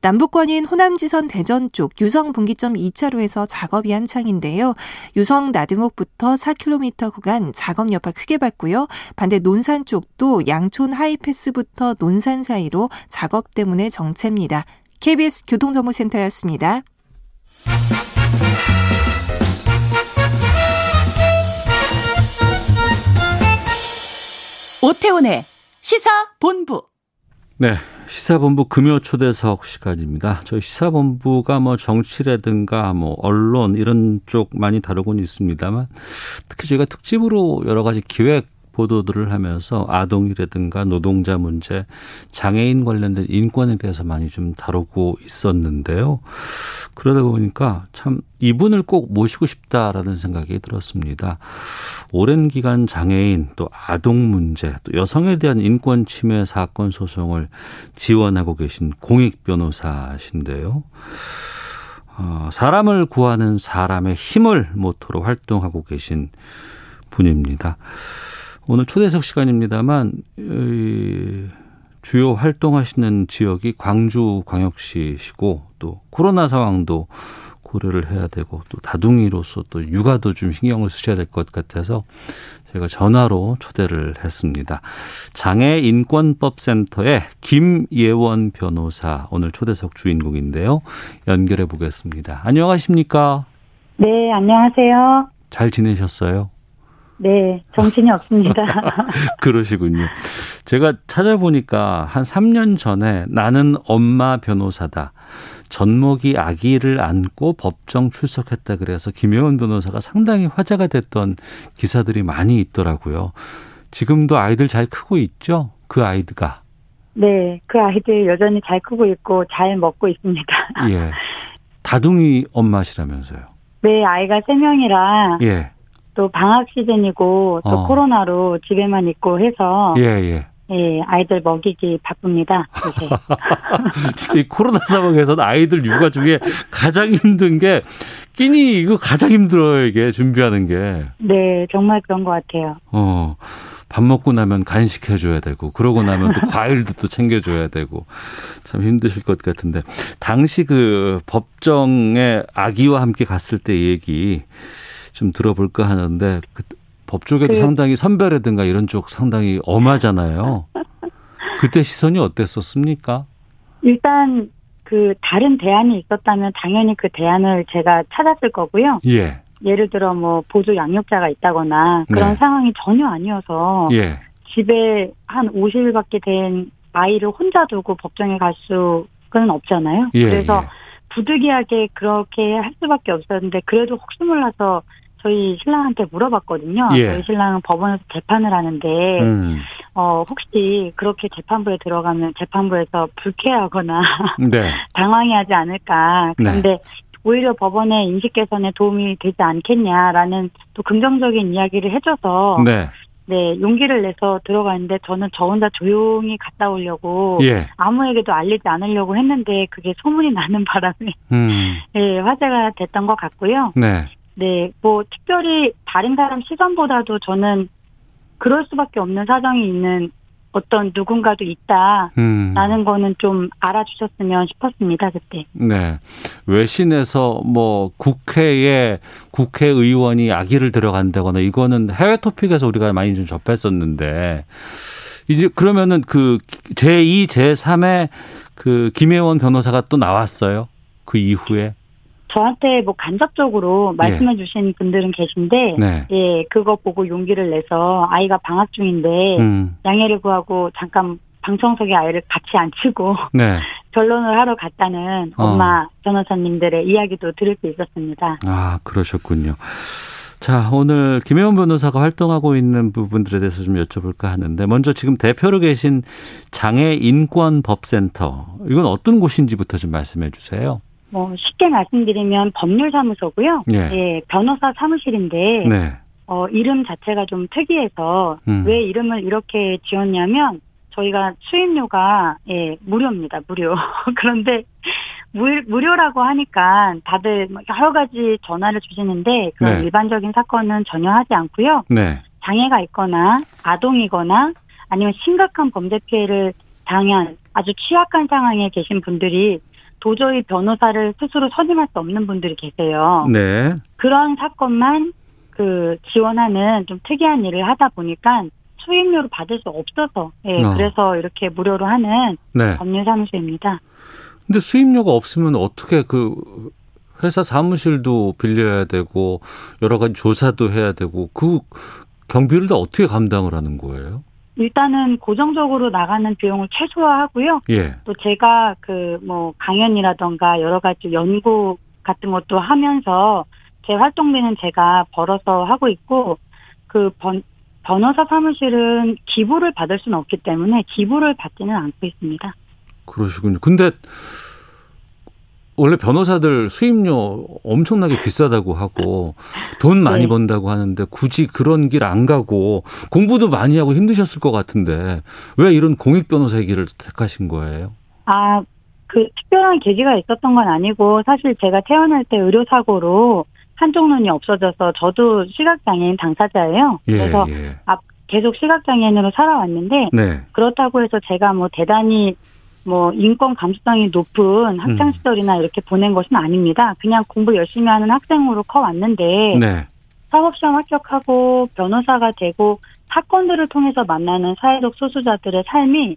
남북권인 호남지선 대전 쪽 유성분기점 2차로에서 작업이 한창인데요. 유성 나들목부터 4km 구간 작업 여파 크게 받고요. 반대 논산 쪽도 양촌 하이패스부터 논산 사이로 작업 때문에 정체입니다. KBS 교통정보센터였습니다. 오태훈의 시사본부. 네, 시사본부 금요 초대석 시간입니다. 저희 시사본부가 정치라든가 언론 이런 쪽 많이 다루고는 있습니다만, 특히 저희가 특집으로 여러 가지 기획 보도들을 하면서 아동이라든가 노동자 문제, 장애인 관련된 인권에 대해서 많이 좀 다루고 있었는데요. 그러다 보니까 참 이분을 꼭 모시고 싶다라는 생각이 들었습니다. 오랜 기간 장애인, 또 아동 문제, 또 여성에 대한 인권 침해 사건 소송을 지원하고 계신 공익 변호사신데요. 사람을 구하는 사람의 힘을 모토로 활동하고 계신 분입니다. 오늘 초대석 시간입니다만 주요 활동하시는 지역이 광주광역시시고, 또 코로나 상황도 고려를 해야 되고, 또 다둥이로서 또 육아도 좀 신경을 쓰셔야 될 것 같아서 저희가 전화로 초대를 했습니다. 장애인권법센터의 김예원 변호사, 오늘 초대석 주인공인데요. 연결해 보겠습니다. 안녕하십니까? 네, 안녕하세요. 잘 지내셨어요? 네, 정신이 없습니다. 그러시군요. 제가 찾아보니까 한 3년 전에 나는 엄마 변호사다, 젖먹이 아기를 안고 법정 출석했다, 그래서 김혜원 변호사가 상당히 화제가 됐던 기사들이 많이 있더라고요. 지금도 아이들 잘 크고 있죠? 그 아이들가. 네, 그 아이들 여전히 잘 크고 있고 잘 먹고 있습니다. 예, 다둥이 엄마시라면서요? 네, 아이가 3명이라. 예. 또 방학 시즌이고 또 코로나로 집에만 있고 해서 예, 아이들 먹이기 바쁩니다. 이제. 진짜 이 코로나 상황에서는 아이들 육아 중에 가장 힘든 게 끼니, 이거 가장 힘들어요, 이게 준비하는 게. 네, 정말 그런 것 같아요. 밥 먹고 나면 간식 해줘야 되고, 그러고 나면 또 과일도 또 챙겨줘야 되고, 참 힘드실 것 같은데, 당시 그 법정에 아기와 함께 갔을 때 얘기 좀 들어볼까 하는데, 그 법조계도 상당히 선별이라든가 이런 쪽 상당히 엄하잖아요. 그때 시선이 어땠었습니까? 일단 그 다른 대안이 있었다면 당연히 그 대안을 제가 찾았을 거고요. 예. 예를 들어 보조 양육자가 있다거나 그런 상황이 전혀 아니어서 집에 한 50일밖에 된 아이를 혼자 두고 법정에 갈 수는 없잖아요. 그래서 부득이하게 그렇게 할 수밖에 없었는데, 그래도 혹시 몰라서 저희 신랑한테 물어봤거든요. 저희 신랑은 법원에서 재판을 하는데 혹시 그렇게 재판부에 들어가면 재판부에서 불쾌하거나 당황해하지 않을까. 그런데 오히려 법원의 인식 개선에 도움이 되지 않겠냐라는 또 긍정적인 이야기를 해줘서 용기를 내서 들어가는데, 저는 저 혼자 조용히 갔다 오려고 아무에게도 알리지 않으려고 했는데 그게 소문이 나는 바람에 화제가 됐던 것 같고요. 특별히 다른 사람 시선보다도 저는 그럴 수밖에 없는 사정이 있는 어떤 누군가도 있다라는 거는 좀 알아주셨으면 싶었습니다, 그때. 네. 외신에서 국회에 국회의원이 아기를 들어간다거나, 이거는 해외 토픽에서 우리가 많이 좀 접했었는데, 이제 그러면은 그 제2, 제3의 그 김혜원 변호사가 또 나왔어요, 그 이후에? 저한테 간접적으로 말씀해 주신 분들은 계신데, 그거 보고 용기를 내서 아이가 방학 중인데 양해를 구하고 잠깐 방청석에 아이를 같이 앉히고 변론을 하러 갔다는 엄마 변호사님들의 이야기도 들을 수 있었습니다. 아, 그러셨군요. 자, 오늘 김혜원 변호사가 활동하고 있는 부분들에 대해서 좀 여쭤볼까 하는데, 먼저 지금 대표로 계신 장애인권법센터, 이건 어떤 곳인지부터 좀 말씀해 주세요. 쉽게 말씀드리면 법률사무소고요. 변호사 사무실인데, 이름 자체가 좀 특이해서, 왜 이름을 이렇게 지었냐면, 저희가 수임료가, 무료입니다, 무료. 그런데, 무료라고 하니까 다들 여러 가지 전화를 주시는데, 그런 일반적인 사건은 전혀 하지 않고요. 장애가 있거나, 아동이거나, 아니면 심각한 범죄 피해를 당한 아주 취약한 상황에 계신 분들이 도저히 변호사를 스스로 선임할 수 없는 분들이 계세요. 네. 그런 사건만 그 지원하는 좀 특이한 일을 하다 보니까 수임료를 받을 수 없어서 그래서 이렇게 무료로 하는 법률사무소입니다. 근데 수임료가 없으면 어떻게 그 회사 사무실도 빌려야 되고 여러 가지 조사도 해야 되고 그 경비를 다 어떻게 감당을 하는 거예요? 일단은 고정적으로 나가는 비용을 최소화하고요. 예. 또 제가 그 뭐 강연이라던가 여러 가지 연구 같은 것도 하면서 제 활동비는 제가 벌어서 하고 있고 그 변호사 사무실은 기부를 받을 수는 없기 때문에 기부를 받지는 않고 있습니다. 그러시군요. 근데 원래 변호사들 수임료 엄청나게 비싸다고 하고 돈 많이 번다고 하는데 굳이 그런 길 안 가고 공부도 많이 하고 힘드셨을 것 같은데 왜 이런 공익 변호사의 길을 택하신 거예요? 아, 그 특별한 계기가 있었던 건 아니고 사실 제가 태어날 때 의료사고로 한쪽 눈이 없어져서 저도 시각장애인 당사자예요. 그래서 계속 시각장애인으로 살아왔는데 그렇다고 해서 제가 뭐 대단히 뭐 인권 감수성이 높은 학창시절이나 이렇게 보낸 것은 아닙니다. 그냥 공부 열심히 하는 학생으로 커왔는데 사법시험 합격하고 변호사가 되고 사건들을 통해서 만나는 사회적 소수자들의 삶이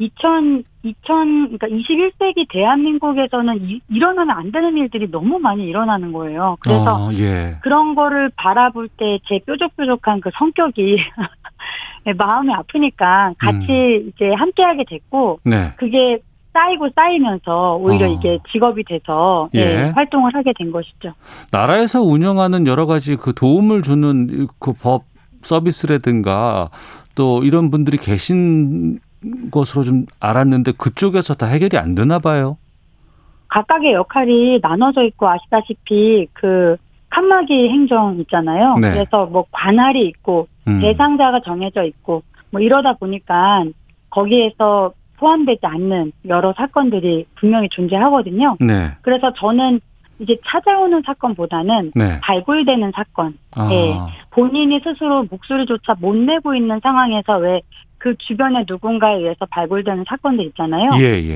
21세기 대한민국에서는 일어나면 안 되는 일들이 너무 많이 일어나는 거예요. 그래서 그런 거를 바라볼 때 제 뾰족뾰족한 그 성격이 마음이 아프니까 같이 이제 함께하게 됐고 그게 쌓이고 쌓이면서 오히려 이게 직업이 돼서 활동을 하게 된 것이죠. 나라에서 운영하는 여러 가지 그 도움을 주는 그 법 서비스라든가 또 이런 분들이 계신 것으로 좀 알았는데 그쪽에서 다 해결이 안 되나 봐요. 각각의 역할이 나눠져 있고 아시다시피 그 칸막이 행정 있잖아요. 그래서 뭐 관할이 있고 대상자가 정해져 있고 뭐 이러다 보니까 거기에서 포함되지 않는 여러 사건들이 분명히 존재하거든요. 그래서 저는 이제 찾아오는 사건보다는 발굴되는 사건. 본인이 스스로 목소리조차 못 내고 있는 상황에서 왜 그 주변에 누군가에 의해서 발굴되는 사건들 있잖아요.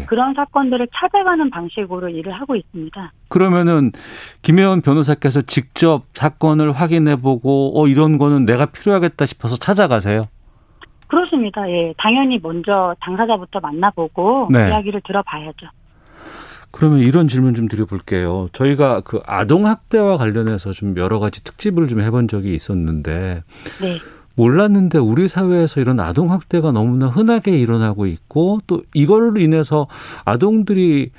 그런 사건들을 찾아가는 방식으로 일을 하고 있습니다. 그러면은 김혜원 변호사께서 직접 사건을 확인해보고 이런 거는 내가 필요하겠다 싶어서 찾아가세요? 그렇습니다. 당연히 먼저 당사자부터 만나보고 이야기를 들어봐야죠. 그러면 이런 질문 좀 드려볼게요. 저희가 그 아동학대와 관련해서 좀 여러 가지 특집을 좀 해본 적이 있었는데 몰랐는데 우리 사회에서 이런 아동학대가 너무나 흔하게 일어나고 있고 또 이걸로 인해서 아동들이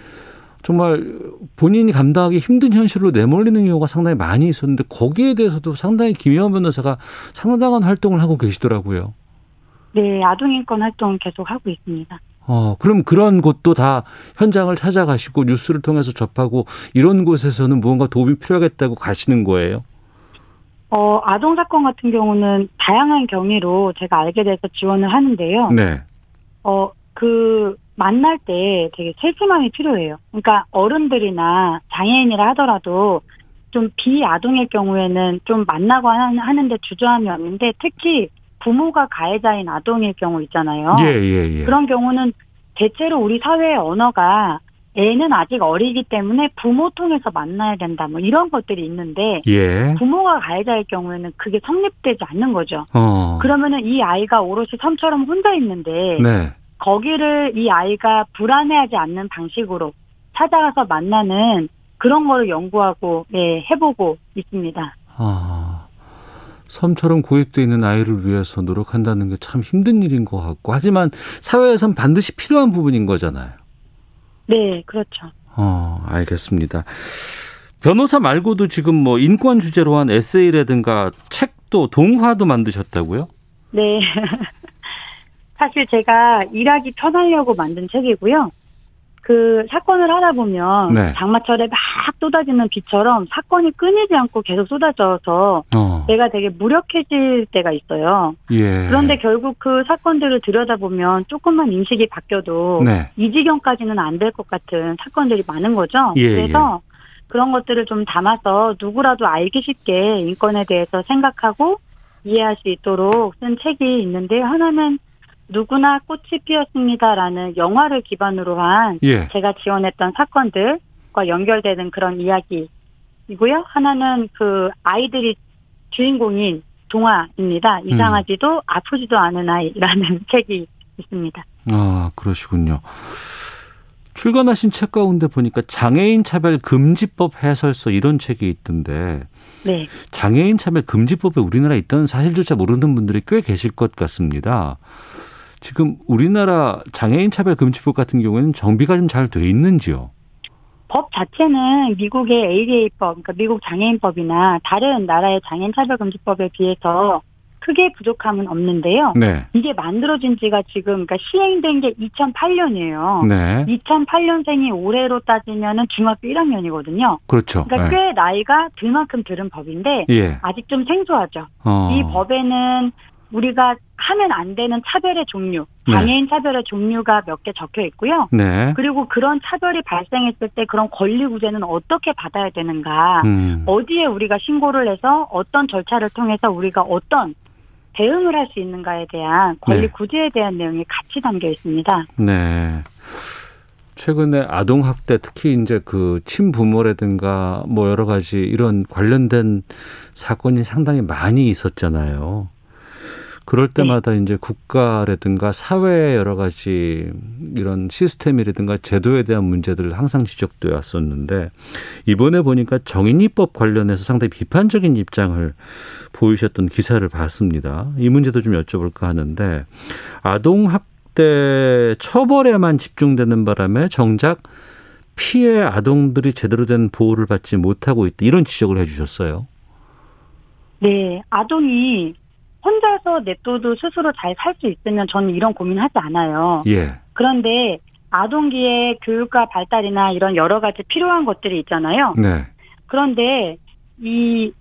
정말 본인이 감당하기 힘든 현실로 내몰리는 경우가 상당히 많이 있었는데 거기에 대해서도 상당히 김혜원 변호사가 상당한 활동을 하고 계시더라고요. 네. 아동인권 활동 계속 하고 있습니다. 그럼 그런 곳도 다 현장을 찾아가시고 뉴스를 통해서 접하고 이런 곳에서는 무언가 도움이 필요하겠다고 가시는 거예요? 아동 사건 같은 경우는 다양한 경위로 제가 알게 돼서 지원을 하는데요. 그 만날 때 되게 세심함이 필요해요. 그러니까 어른들이나 장애인이라 하더라도 좀 비아동일 경우에는 좀 만나고 하는데 주저함이 없는데 특히 부모가 가해자인 아동일 경우 있잖아요. 그런 경우는 대체로 우리 사회의 언어가 애는 아직 어리기 때문에 부모 통해서 만나야 된다. 뭐 이런 것들이 있는데 부모가 가해자일 경우에는 그게 성립되지 않는 거죠. 그러면은 이 아이가 오롯이 섬처럼 혼자 있는데 거기를 이 아이가 불안해하지 않는 방식으로 찾아가서 만나는 그런 거를 연구하고 해보고 있습니다. 섬처럼 고립되어 있는 아이를 위해서 노력한다는 게 참 힘든 일인 것 같고 하지만 사회에선 반드시 필요한 부분인 거잖아요. 네, 그렇죠. 알겠습니다. 변호사 말고도 지금 뭐 인권 주제로 한 에세이라든가 책도 동화도 만드셨다고요? 네. 사실 제가 일하기 편하려고 만든 책이고요. 그 사건을 하다 보면 장마철에 막 쏟아지는 비처럼 사건이 끊이지 않고 계속 쏟아져서 내가 되게 무력해질 때가 있어요. 그런데 결국 그 사건들을 들여다보면 조금만 인식이 바뀌어도 이 지경까지는 안 될 것 같은 사건들이 많은 거죠. 그래서 그런 것들을 좀 담아서 누구라도 알기 쉽게 인권에 대해서 생각하고 이해할 수 있도록 쓴 책이 있는데 하나는 누구나 꽃이 피었습니다라는 영화를 기반으로 한 예. 제가 지원했던 사건들과 연결되는 그런 이야기이고요. 하나는 그 아이들이 주인공인 동화입니다. 이상하지도 아프지도 않은 아이라는 책이 있습니다. 아, 그러시군요. 출간하신 책 가운데 보니까 장애인 차별 금지법 해설서 이런 책이 있던데 네. 장애인 차별 금지법에 우리나라에 있다는 사실조차 모르는 분들이 꽤 계실 것 같습니다. 지금 우리나라 장애인 차별 금지법 같은 경우에는 정비가 좀 잘 돼 있는지요? 법 자체는 미국의 ADA법, 그러니까 미국 장애인법이나 다른 나라의 장애인 차별 금지법에 비해서 크게 부족함은 없는데요. 네. 이게 만들어진 지가 지금 그러니까 시행된 게 2008년이에요. 네. 2008년생이 올해로 따지면은 중학교 1학년이거든요. 그렇죠. 그러니까 네. 꽤 나이가 들만큼 들은 법인데 예. 아직 좀 생소하죠. 이 법에는 우리가 하면 안 되는 차별의 종류, 장애인 네. 차별의 종류가 몇 개 적혀 있고요. 네. 그리고 그런 차별이 발생했을 때 그런 권리 구제는 어떻게 받아야 되는가, 어디에 우리가 신고를 해서 어떤 절차를 통해서 우리가 어떤 대응을 할 수 있는가에 대한 권리 네. 구제에 대한 내용이 같이 담겨 있습니다. 네. 최근에 아동 학대, 특히 이제 그 친부모라든가 뭐 여러 가지 이런 관련된 사건이 상당히 많이 있었잖아요. 그럴 때마다 네. 이제 국가라든가 사회의 여러 가지 이런 시스템이라든가 제도에 대한 문제들 항상 지적되어 왔었는데 이번에 보니까 정인이법 관련해서 상당히 비판적인 입장을 보이셨던 기사를 봤습니다. 이 문제도 좀 여쭤볼까 하는데 아동학대 처벌에만 집중되는 바람에 정작 피해 아동들이 제대로 된 보호를 받지 못하고 있다. 이런 지적을 해 주셨어요. 네. 아동이 혼자서 냅둬도 스스로 잘 살 수 있으면 저는 이런 고민하지 않아요. 예. 그런데 아동기의 교육과 발달이나 이런 여러 가지 필요한 것들이 있잖아요. 네. 그런데 이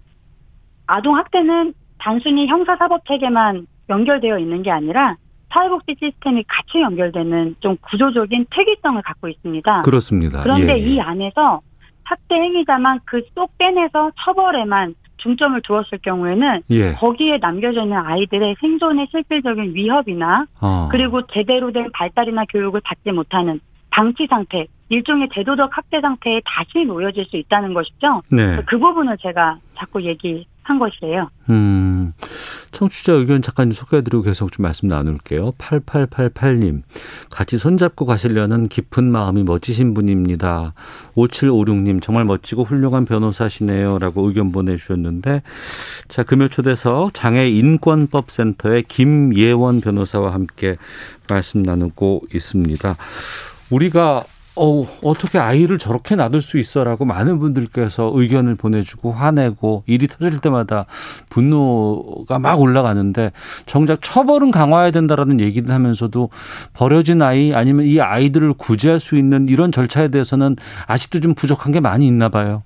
아동학대는 단순히 형사사법체계만 연결되어 있는 게 아니라 사회복지 시스템이 같이 연결되는 좀 구조적인 특이성을 갖고 있습니다. 그렇습니다. 그런데 예, 예. 이 안에서 학대 행위자만 그 쏙 빼내서 처벌에만 중점을 두었을 경우에는 예. 거기에 남겨져 있는 아이들의 생존의 실질적인 위협이나 그리고 제대로 된 발달이나 교육을 받지 못하는 방치 상태, 일종의 제도적 학대 상태에 다시 놓여질 수 있다는 것이죠. 네. 그 부분을 제가 자꾸 얘기한 것이에요. 청취자 의견 잠깐 소개해드리고 계속 좀 말씀 나눌게요. 8888님. 같이 손잡고 가시려는 깊은 마음이 멋지신 분입니다. 5756님. 정말 멋지고 훌륭한 변호사시네요. 라고 의견 보내주셨는데 자 금요 초대석 장애인권법센터의 김예원 변호사와 함께 말씀 나누고 있습니다. 우리가 어떻게 아이를 저렇게 놔둘 수 있어라고 많은 분들께서 의견을 보내주고 화내고 일이 터질 때마다 분노가 막 올라가는데 정작 처벌은 강화해야 된다라는 얘기를 하면서도 버려진 아이 아니면 이 아이들을 구제할 수 있는 이런 절차에 대해서는 아직도 좀 부족한 게 많이 있나 봐요.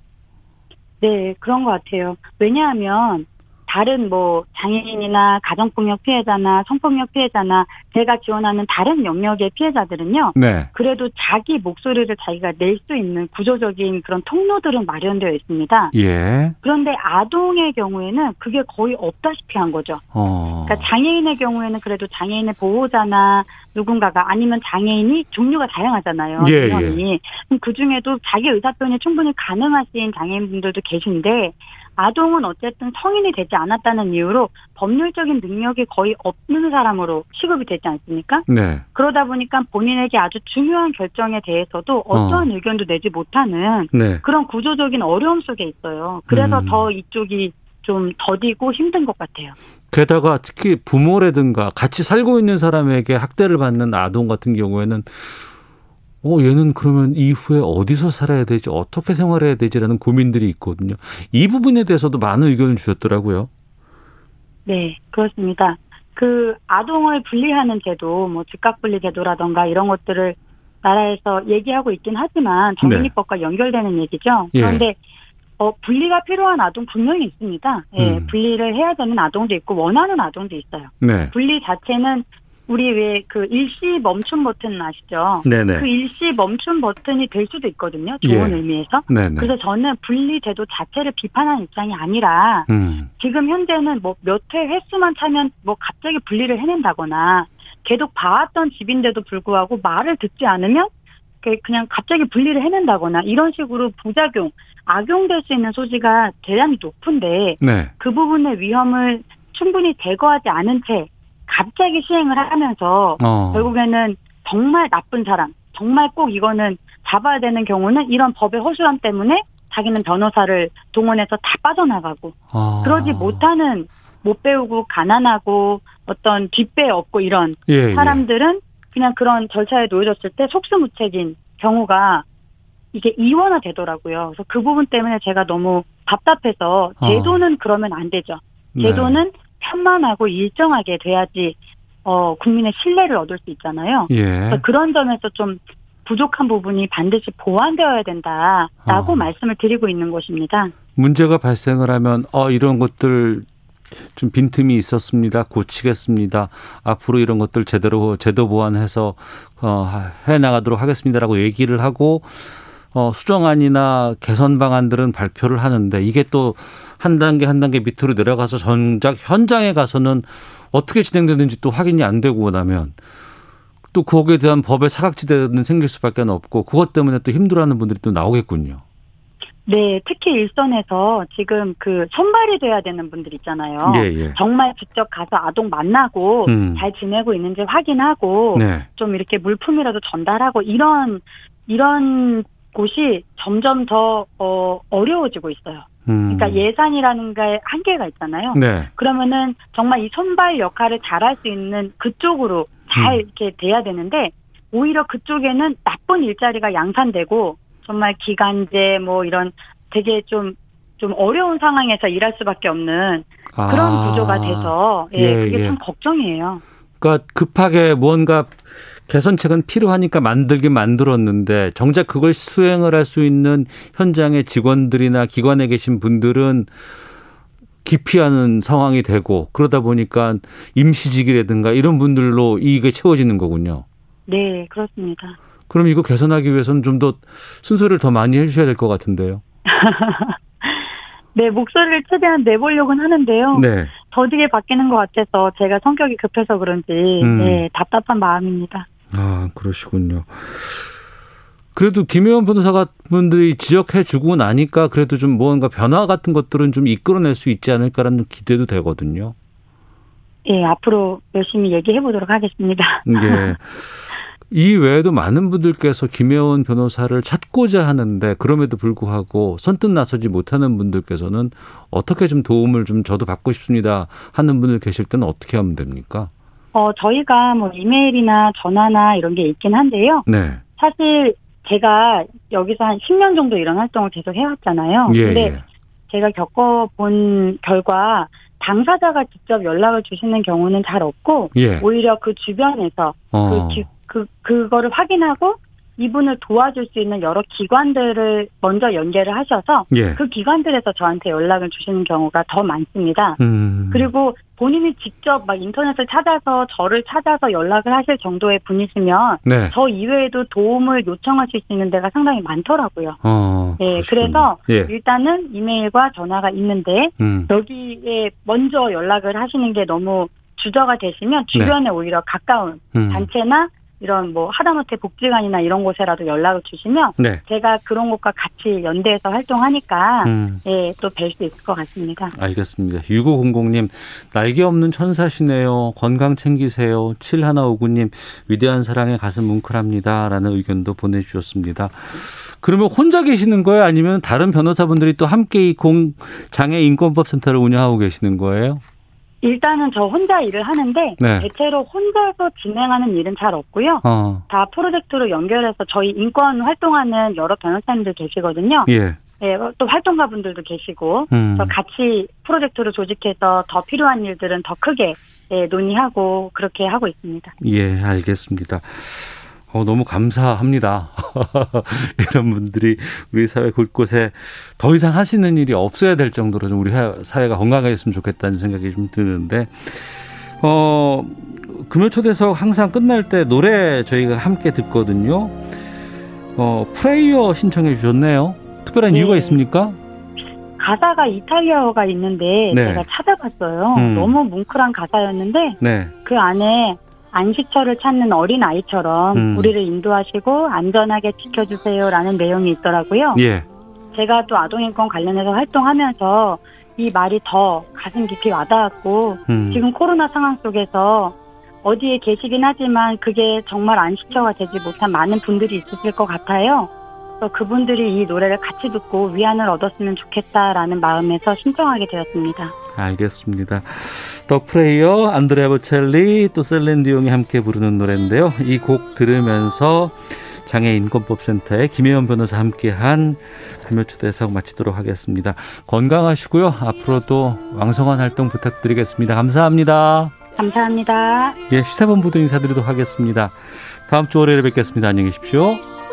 네, 그런 것 같아요. 왜냐하면 다른 뭐 장애인이나 가정폭력 피해자나 성폭력 피해자나 제가 지원하는 다른 영역의 피해자들은요. 네. 그래도 자기 목소리를 자기가 낼 수 있는 구조적인 그런 통로들은 마련되어 있습니다. 예. 그런데 아동의 경우에는 그게 거의 없다시피 한 거죠. 그러니까 장애인의 경우에는 그래도 장애인의 보호자나 누군가가 아니면 장애인이 종류가 다양하잖아요. 예, 예. 그럼 그중에도 자기 의사표현이 충분히 가능하신 장애인분들도 계신데 아동은 어쨌든 성인이 되지 않았다는 이유로 법률적인 능력이 거의 없는 사람으로 취급이 되지 않습니까? 네. 그러다 보니까 본인에게 아주 중요한 결정에 대해서도 어떠한 의견도 내지 못하는 네. 그런 구조적인 어려움 속에 있어요. 그래서 더 이쪽이 좀 더디고 힘든 것 같아요. 게다가 특히 부모라든가 같이 살고 있는 사람에게 학대를 받는 아동 같은 경우에는 얘는 그러면 이후에 어디서 살아야 되지, 어떻게 생활해야 되지라는 고민들이 있거든요. 이 부분에 대해서도 많은 의견을 주셨더라고요. 네, 그렇습니다. 그 아동을 분리하는 제도, 뭐 즉각분리 제도라든가 이런 것들을 나라에서 얘기하고 있긴 하지만 정립법과 네. 연결되는 얘기죠. 그런데 예. 분리가 필요한 아동 분명히 있습니다. 예, 분리를 해야 되는 아동도 있고 원하는 아동도 있어요. 네. 분리 자체는 우리 왜 그 일시 멈춤 버튼 아시죠? 네네. 그 일시 멈춤 버튼이 될 수도 있거든요. 좋은 예. 의미에서. 네네. 그래서 저는 분리 제도 자체를 비판하는 입장이 아니라 지금 현재는 뭐 몇 회 횟수만 차면 뭐 갑자기 분리를 해낸다거나 계속 봐왔던 집인데도 불구하고 말을 듣지 않으면 그냥 갑자기 분리를 해낸다거나 이런 식으로 부작용, 악용될 수 있는 소지가 대단히 높은데 네. 그 부분의 위험을 충분히 대거하지 않은 채 갑자기 시행을 하면서 결국에는 정말 나쁜 사람, 정말 꼭 이거는 잡아야 되는 경우는 이런 법의 허술함 때문에 자기는 변호사를 동원해서 다 빠져나가고 그러지 못하는 못 배우고 가난하고 어떤 뒷배 없고 이런 사람들은 그냥 그런 절차에 놓여졌을 때 속수무책인 경우가 이게 이원화되더라고요. 그래서 그 부분 때문에 제가 너무 답답해서 제도는 그러면 안 되죠. 제도는 편만하고 일정하게 돼야지 국민의 신뢰를 얻을 수 있잖아요. 그래서 그런 점에서 좀 부족한 부분이 반드시 보완되어야 된다라고 말씀을 드리고 있는 것입니다. 문제가 발생을 하면 이런 것들 좀 빈틈이 있었습니다. 고치겠습니다. 앞으로 이런 것들 제대로 제도 보완해서 해나가도록 하겠습니다라고 얘기를 하고 수정안이나 개선 방안들은 발표를 하는데 이게 또 한 단계 한 단계 밑으로 내려가서 정작 현장에 가서는 어떻게 진행되는지 또 확인이 안 되고 나면 또 거기에 대한 법의 사각지대는 생길 수밖에 없고 그것 때문에 또 힘들어하는 분들이 또 나오겠군요. 네, 특히 일선에서 지금 그 선발이 돼야 되는 분들 있잖아요. 정말 직접 가서 아동 만나고 잘 지내고 있는지 확인하고 좀 이렇게 물품이라도 전달하고 이런 곳이 점점 더 어려워지고 있어요. 그러니까 예산이라는 게 한계가 있잖아요. 그러면은 정말 이 선발 역할을 잘할 수 있는 그쪽으로 잘 이렇게 돼야 되는데 오히려 그쪽에는 나쁜 일자리가 양산되고 정말 기간제 뭐 이런 되게 좀 어려운 상황에서 일할 수밖에 없는 그런 구조가 돼서 그게 참 걱정이에요. 그러니까 급하게 뭔가 개선책은 필요하니까 만들긴 만들었는데 정작 그걸 수행을 할 수 있는 현장의 직원들이나 기관에 계신 분들은 기피하는 상황이 되고 그러다 보니까 임시직이라든가 이런 분들로 이게 채워지는 거군요. 네, 그렇습니다. 그럼 이거 개선하기 위해서는 좀 더 순서를 더 많이 해주셔야 될 것 같은데요. 네, 목소리를 최대한 내보려고는 하는데요. 더디게 바뀌는 것 같아서 제가 성격이 급해서 그런지 답답한 마음입니다. 아, 그러시군요. 그래도 김혜원 변호사 분들이 지적해주고 나니까 그래도 좀 뭔가 변화 같은 것들은 좀 이끌어낼 수 있지 않을까라는 기대도 되거든요. 예, 앞으로 열심히 얘기해보도록 하겠습니다. 네. 이 외에도 많은 분들께서 김혜원 변호사를 찾고자 하는데 그럼에도 불구하고 선뜻 나서지 못하는 분들께서는 어떻게 좀 도움을 좀 저도 받고 싶습니다 하는 분들 계실 때는 어떻게 하면 됩니까? 저희가 뭐 이메일이나 전화나 이런 게 있긴 한데요. 사실 제가 여기서 한 10년 정도 이런 활동을 계속 해왔잖아요. 근데 제가 겪어본 결과 당사자가 직접 연락을 주시는 경우는 잘 없고 오히려 그 주변에서 그거를 확인하고 이분을 도와줄 수 있는 여러 기관들을 먼저 연계를 하셔서 그 기관들에서 저한테 연락을 주시는 경우가 더 많습니다. 그리고 본인이 직접 막 인터넷을 찾아서 저를 찾아서 연락을 하실 정도의 분이시면 저 이외에도 도움을 요청하실 수 있는 데가 상당히 많더라고요. 그래서 일단은 이메일과 전화가 있는데 여기에 먼저 연락을 하시는 게 너무 주저가 되시면 주변에 오히려 가까운 단체나 이런 뭐 하다못해 복지관이나 이런 곳에라도 연락을 주시면 제가 그런 곳과 같이 연대해서 활동하니까 또 뵐 수 있을 것 같습니다. 알겠습니다. 6500님 날개 없는 천사시네요. 건강 챙기세요. 7159님 위대한 사랑에 가슴 뭉클합니다. 라는 의견도 보내주셨습니다. 그러면 혼자 계시는 거예요? 아니면 다른 변호사분들이 또 함께 이 장애인권법센터를 운영하고 계시는 거예요? 일단은 저 혼자 일을 하는데 대체로 혼자서 진행하는 일은 잘 없고요. 다 프로젝트로 연결해서 저희 인권 활동하는 여러 변호사님들 계시거든요. 또 활동가분들도 계시고 그래서 같이 프로젝트로 조직해서 더 필요한 일들은 더 크게 논의하고 그렇게 하고 있습니다. 예, 알겠습니다. 너무 감사합니다. 이런 분들이 우리 사회 곳곳에 더 이상 하시는 일이 없어야 될 정도로 좀 우리 사회가 건강해졌으면 좋겠다는 생각이 좀 드는데 금요초대석 항상 끝날 때 노래 저희가 함께 듣거든요. 프레이어 신청해 주셨네요. 특별한 이유가 있습니까? 가사가 이탈리아어가 있는데 제가 찾아봤어요. 너무 뭉클한 가사였는데 그 안에 안식처를 찾는 어린아이처럼 우리를 인도하시고 안전하게 지켜주세요라는 내용이 있더라고요. 예. 제가 또 아동인권 관련해서 활동하면서 이 말이 더 가슴 깊이 와닿았고 지금 코로나 상황 속에서 어디에 계시긴 하지만 그게 정말 안식처가 되지 못한 많은 분들이 있으실 것 같아요. 그래서 그분들이 이 노래를 같이 듣고 위안을 얻었으면 좋겠다라는 마음에서 신청하게 되었습니다. 알겠습니다. 더 프레이어, 안드레아 보첼리, 또 셀렌 디옹이 함께 부르는 노래인데요. 이 곡 들으면서 장애인권법센터의 김혜원 변호사 함께한 자묘초대석 마치도록 하겠습니다. 건강하시고요. 앞으로도 왕성한 활동 부탁드리겠습니다. 감사합니다. 감사합니다. 예, 시사본부도 인사드리도록 하겠습니다. 다음 주 월요일에 뵙겠습니다. 안녕히 계십시오.